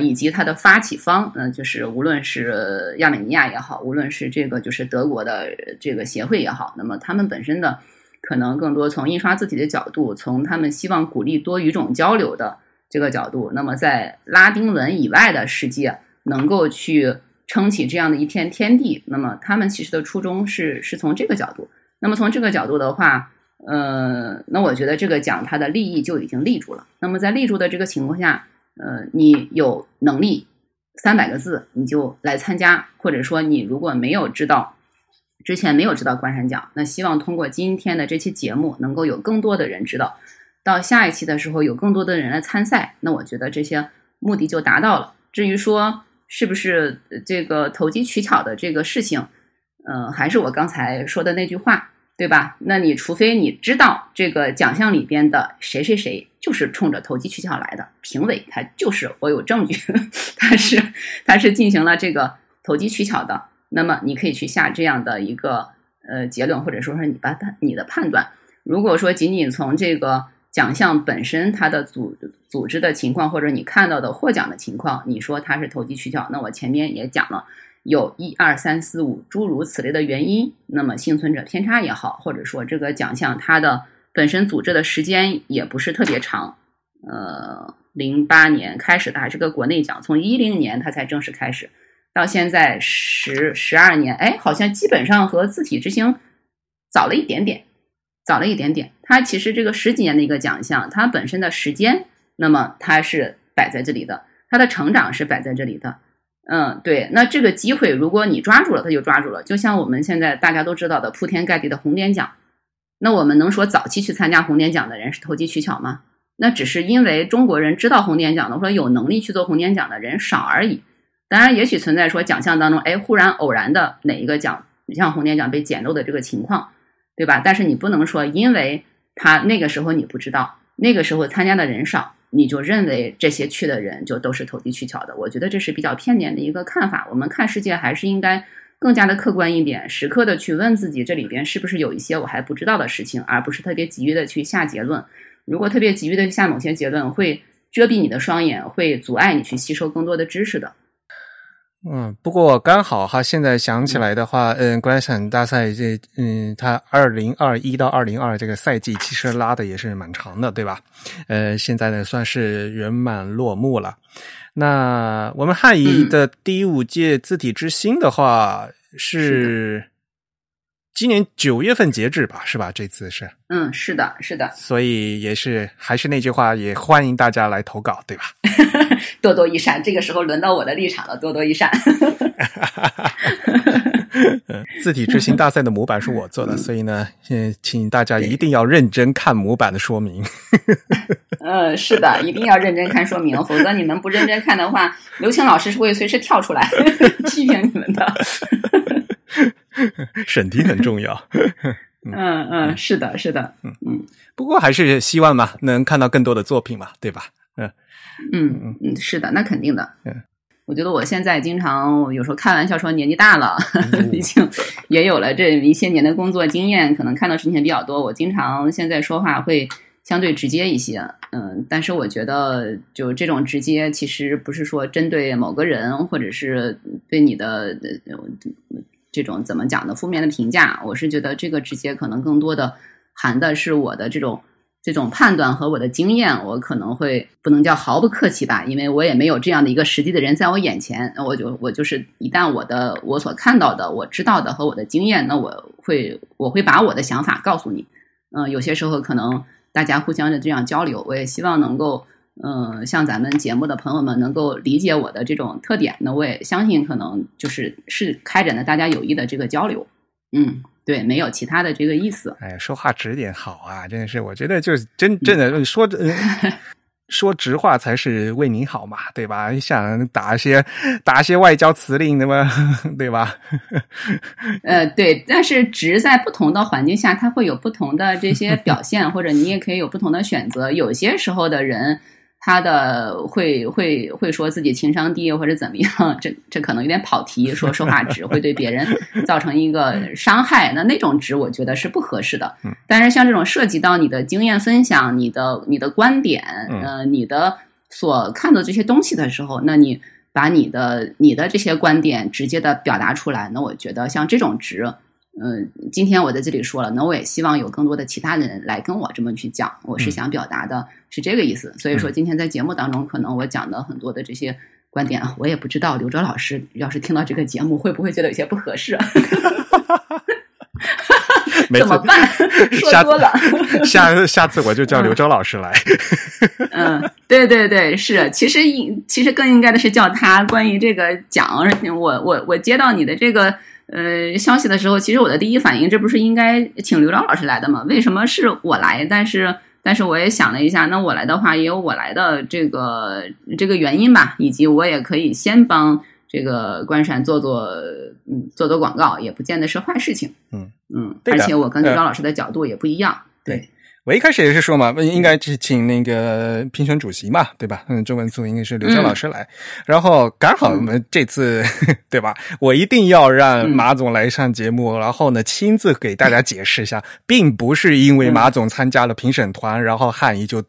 以及它的发起方，就是无论是亚美尼亚也好，无论是这个就是德国的这个协会也好，那么他们本身的可能更多从印刷字体的角度，从他们希望鼓励多语种交流的这个角度，那么在拉丁文以外的世界能够去撑起这样的一片天地，那么他们其实的初衷是从这个角度。那么从这个角度的话，那我觉得这个奖它的立意就已经立住了。那么在立住的这个情况下，你有能力300个字你就来参加，或者说你如果没有知道之前没有知道Granshan奖，那希望通过今天的这期节目能够有更多的人知道，到下一期的时候有更多的人来参赛，那我觉得这些目的就达到了。至于说是不是这个投机取巧的这个事情，还是我刚才说的那句话，对吧？那你除非你知道这个奖项里边的谁谁谁就是冲着投机取巧来的，评委他就是我有证据，他是进行了这个投机取巧的，那么你可以去下这样的一个结论，或者说是你的判断。如果说仅仅从这个奖项本身它的组织的情况，或者你看到的获奖的情况，你说它是投机取巧，那我前面也讲了，有1、2、3、4、5诸如此类的原因，那么幸存者偏差也好，或者说这个奖项它的本身组织的时间也不是特别长，08年开始的还是个国内奖，从10年它才正式开始，到现在12年，哎，好像基本上和字体之星早了一点点。它其实这个10几年的一个奖项，它本身的时间，那么它是摆在这里的，它的成长是摆在这里的。对，那这个机会如果你抓住了，它就抓住了。就像我们现在大家都知道的铺天盖地的红点奖，那我们能说早期去参加红点奖的人是投机取巧吗？那只是因为中国人知道红点奖的，或者有能力去做红点奖的人少而已。当然也许存在说奖项当中，哎，忽然偶然的哪一个奖，像红点奖被捡漏的这个情况，对吧？但是你不能说因为他那个时候你不知道，那个时候参加的人少，你就认为这些去的人就都是投机取巧的。我觉得这是比较片面的一个看法，我们看世界还是应该更加的客观一点，时刻的去问自己这里边是不是有一些我还不知道的事情，而不是特别急于的去下结论。如果特别急于的下某些结论，会遮蔽你的双眼，会阻碍你去吸收更多的知识的。不过刚好哈，现在想起来的话，Granshan大赛这，它2021到2022这个赛季其实拉的也是蛮长的，对吧？现在呢算是圆满落幕了。那我们汉仪的第5届字体之星的话，是今年9月份截止吧，是吧？这次是。是的。所以也是，还是那句话，也欢迎大家来投稿，对吧？多多益善，这个时候轮到我的立场了，多多益善。字体之星大赛的模板是我做的，所以呢，请大家一定要认真看模板的说明。是的，一定要认真看说明，否则你们不认真看的话，刘青老师是会随时跳出来批评你们的。审题很重要。是的。不过还是希望嘛，能看到更多的作品嘛，对吧？是的，那肯定的。我觉得我现在经常有时候开玩笑说年纪大了，毕竟也有了这一些年的工作经验，可能看到事情比较多，我经常现在说话会相对直接一些。但是我觉得就这种直接其实不是说针对某个人，或者是对你的这种怎么讲的负面的评价，我是觉得这个直接可能更多的含的是我的这种判断和我的经验，我可能会不能叫毫不客气吧，因为我也没有这样的一个实际的人在我眼前，我就是一旦我所看到的、我知道的和我的经验，那我会把我的想法告诉你。有些时候可能大家互相的这样交流，我也希望能够像咱们节目的朋友们能够理解我的这种特点，那我也相信可能就是开展了大家有益的这个交流。对，没有其他的这个意思。说话直点好啊，真的是，我觉得就是真的说说直话才是为你好嘛，对吧？想打一些外交辞令的嘛，对吧？对，但是直在不同的环境下，它会有不同的这些表现，或者你也可以有不同的选择。有些时候的人，他的会说自己情商低或者怎么样，这可能有点跑题，说话直会对别人造成一个伤害，那种直我觉得是不合适的。但是像这种涉及到你的经验分享、你的观点、你的所看到这些东西的时候，那你把你的这些观点直接的表达出来，那我觉得像这种直，今天我在这里说了，那我也希望有更多的其他人来跟我这么去讲，我是想表达的是这个意思。所以说今天在节目当中，可能我讲的很多的这些观点，我也不知道刘哲老师要是听到这个节目会不会觉得有些不合适啊？怎么办？说多了，下次我就叫刘钊老师来。对，是，其实更应该的是叫他。关于这个讲，我接到你的这个消息的时候，其实我的第一反应，这不是应该请刘钊老师来的吗？为什么是我来？但是我也想了一下，那我来的话，也有我来的这个原因吧，以及我也可以先帮这个Granshan做做广告，也不见得是坏事情。而且我跟刘钊老师的角度也不一样。对，我一开始也是说嘛，应该是请那个评审主席嘛，对吧？中文组应该是刘钊老师来，然后刚好我们这次对吧？我一定要让马总来上节目，然后呢亲自给大家解释一下，并不是因为马总参加了评审团，然后汉仪就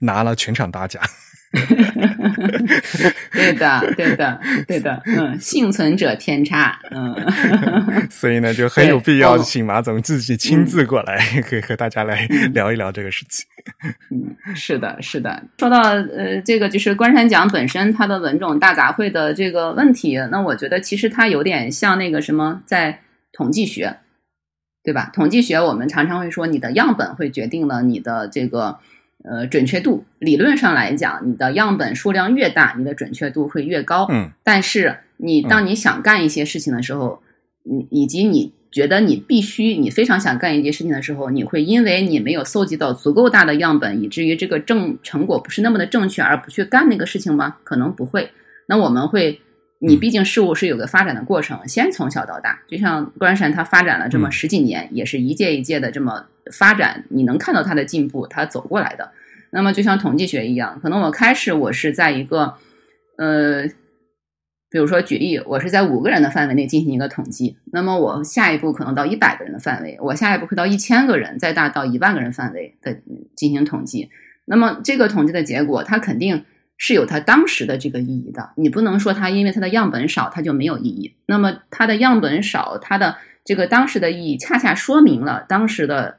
拿了全场大奖。对的对的对的，嗯，幸存者偏差，嗯，所以呢就很有必要请马总自己亲自过来，可以和大家来聊一聊这个事情。嗯，是的是的。说到这个就是观山奖本身它的文种大杂烩的这个问题，那我觉得其实它有点像那个什么，在统计学，对吧？统计学我们常常会说你的样本会决定了你的这个准确度，理论上来讲你的样本数量越大你的准确度会越高，嗯，但是你当你想干一些事情的时候，以及你觉得你必须你非常想干一件事情的时候，你会因为你没有搜集到足够大的样本，以至于这个成果不是那么的正确而不去干那个事情吗？可能不会。那我们会，你毕竟事物是有个发展的过程，先从小到大，就像观山它发展了这么十几年，也是一届一届的这么发展，你能看到它的进步，它走过来的。那么就像统计学一样，可能我是在一个比如说举例，我是在5个人的范围内进行一个统计，那么我下一步可能到100个人的范围，我下一步会到1000个人，再大到10000个人范围的进行统计。那么这个统计的结果它肯定是有它当时的这个意义的，你不能说它因为它的样本少它就没有意义。那么它的样本少，它的这个当时的意义恰恰说明了当时的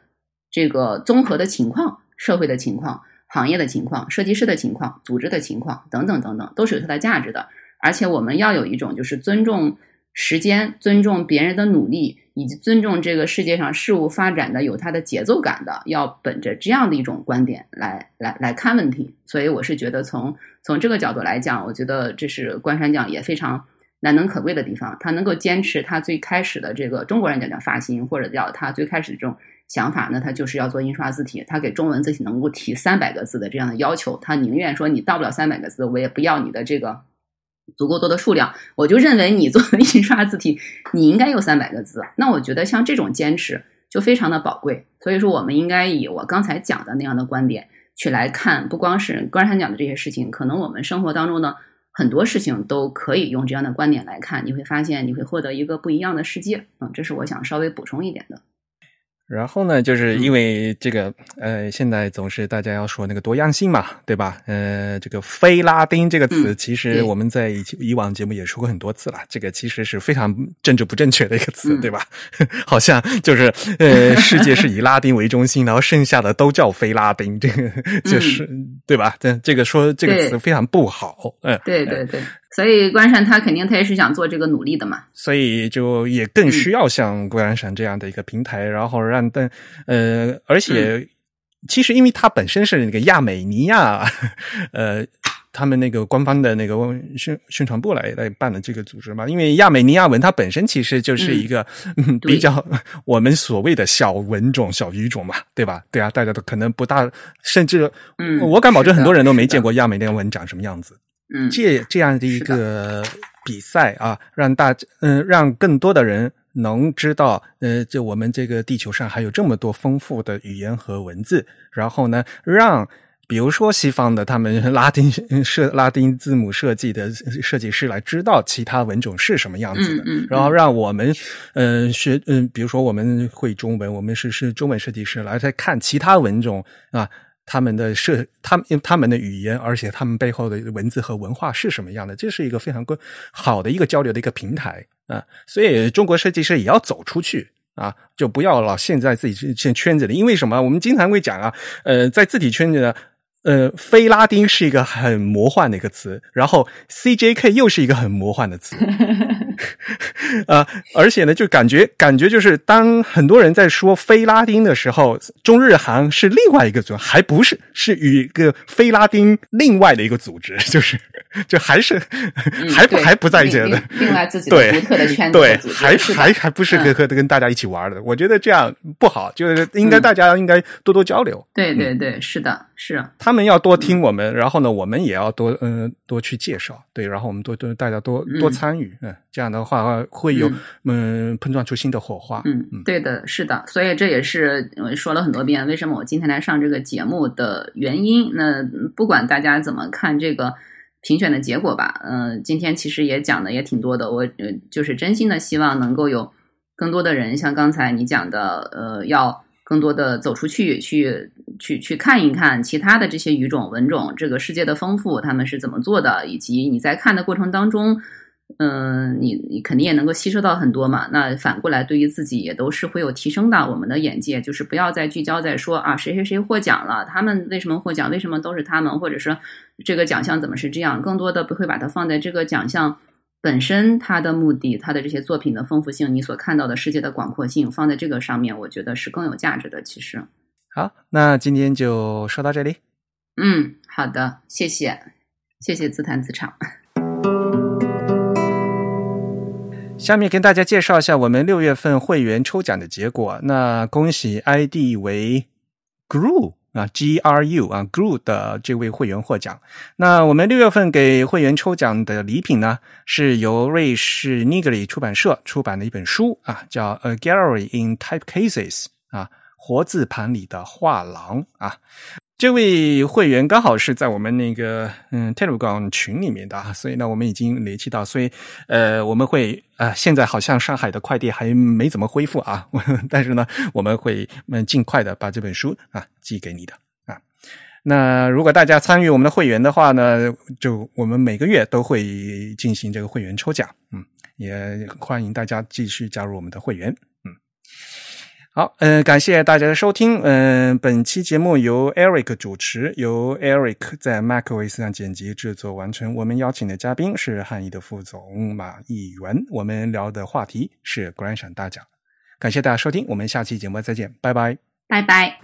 这个综合的情况，社会的情况，行业的情况，设计师的情况，组织的情况等等等等，都是有它的价值的。而且我们要有一种就是尊重时间，尊重别人的努力，以及尊重这个世界上事物发展的有它的节奏感的，要本着这样的一种观点来看问题。所以我是觉得从这个角度来讲，我觉得这是观山奖也非常难能可贵的地方，它能够坚持它最开始的这个中国人讲的发心，或者叫它最开始这种想法呢，它就是要做印刷字体，它给中文字体能够提300个字的这样的要求，它宁愿说你到不了300个字，我也不要你的这个足够多的数量，我就认为你做印刷字体你应该有300个字。那我觉得像这种坚持就非常的宝贵，所以说我们应该以我刚才讲的那样的观点去来看，不光是观山奖的这些事情，可能我们生活当中呢很多事情都可以用这样的观点来看，你会发现你会获得一个不一样的世界。嗯，这是我想稍微补充一点的。然后呢，就是因为这个现在总是大家要说那个多样性嘛，对吧？这个非拉丁这个词，其实我们在以往节目也说过很多次了，这个其实是非常政治不正确的一个词，对吧？好像就是世界是以拉丁为中心，然后剩下的都叫非拉丁，这个就是、对吧？这个说这个词非常不好。对对对。所以观山他肯定他也是想做这个努力的嘛，所以就也更需要像观山这样的一个平台，然后让而且、其实因为他本身是那个亚美尼亚他们那个官方的那个宣传部来办的这个组织嘛，因为亚美尼亚文它本身其实就是一个比较我们所谓的小文种、小语种嘛，对吧？对啊，大家都可能不大，甚至我敢保证很多人都没见过亚美尼亚文长什么样子。这样的一个比赛啊，让让更多的人能知道，就我们这个地球上还有这么多丰富的语言和文字。然后呢，让比如说西方的他们拉丁字母设计的设计师来知道其他文种是什么样子的。然后让我们比如说我们会中文，我们是中文设计师来看其他文种啊。他们的语言，而且他们背后的文字和文化是什么样的，这是一个非常好的一个交流的一个平台啊。所以中国设计师也要走出去啊，就不要老陷在自己圈子里。因为什么？我们经常会讲啊，在字体圈子呢，非拉丁是一个很魔幻的一个词，然后 CJK 又是一个很魔幻的词。而且呢，就感觉就是当很多人在说非拉丁的时候，中日韩是另外一个组织，还不是与一个非拉丁另外的一个组织，就还是还不在这的，另外自己的独特的圈子，对，还不是跟大家一起玩的。我觉得这样不好，就是应该大家应该多多交流。对对对，是的，是啊，他们要多听我们，然后呢，我们也要多去介绍，对，然后我们多大家多参与，这样的话会有碰撞出新的火花。对的，是的，所以这也是我说了很多遍，为什么我今天来上这个节目的原因。那不管大家怎么看这个评选的结果吧，今天其实也讲的也挺多的，我就是真心的希望能够有更多的人像刚才你讲的，要更多的走出去，去去看一看其他的这些语种文种这个世界的丰富他们是怎么做的，以及你在看的过程当中你肯定也能够吸收到很多嘛，那反过来对于自己也都是会有提升的。我们的眼界就是不要再聚焦在说啊谁谁谁获奖了，他们为什么获奖，为什么都是他们，或者说这个奖项怎么是这样，更多的不会把它放在这个奖项本身它的目的，它的这些作品的丰富性，你所看到的世界的广阔性放在这个上面，我觉得是更有价值的其实。好，那今天就说到这里。好的，谢谢自弹自唱。下面跟大家介绍一下我们6月份会员抽奖的结果。那恭喜 ID 为 GRU 啊 GRU 啊 GRU 的这位会员获奖。那我们6月份给会员抽奖的礼品呢，是由瑞士 Nigli 出版社出版的一本书啊，叫 A Gallery in Typecases 啊，活字盘里的画廊啊。这位会员刚好是在我们那个Telegram 群里面的啊，所以呢我们已经联系到，所以我们会现在好像上海的快递还没怎么恢复啊，但是呢我们会尽快的把这本书啊寄给你的啊。那如果大家参与我们的会员的话呢，就我们每个月都会进行这个会员抽奖，也欢迎大家继续加入我们的会员。好，感谢大家的收听。本期节目由 Eric 主持，由 Eric 在 macOS 上剪辑制作完成。我们邀请的嘉宾是汉译的副总马一元，我们聊的话题是Granshan大奖。感谢大家收听，我们下期节目再见，拜拜。拜拜。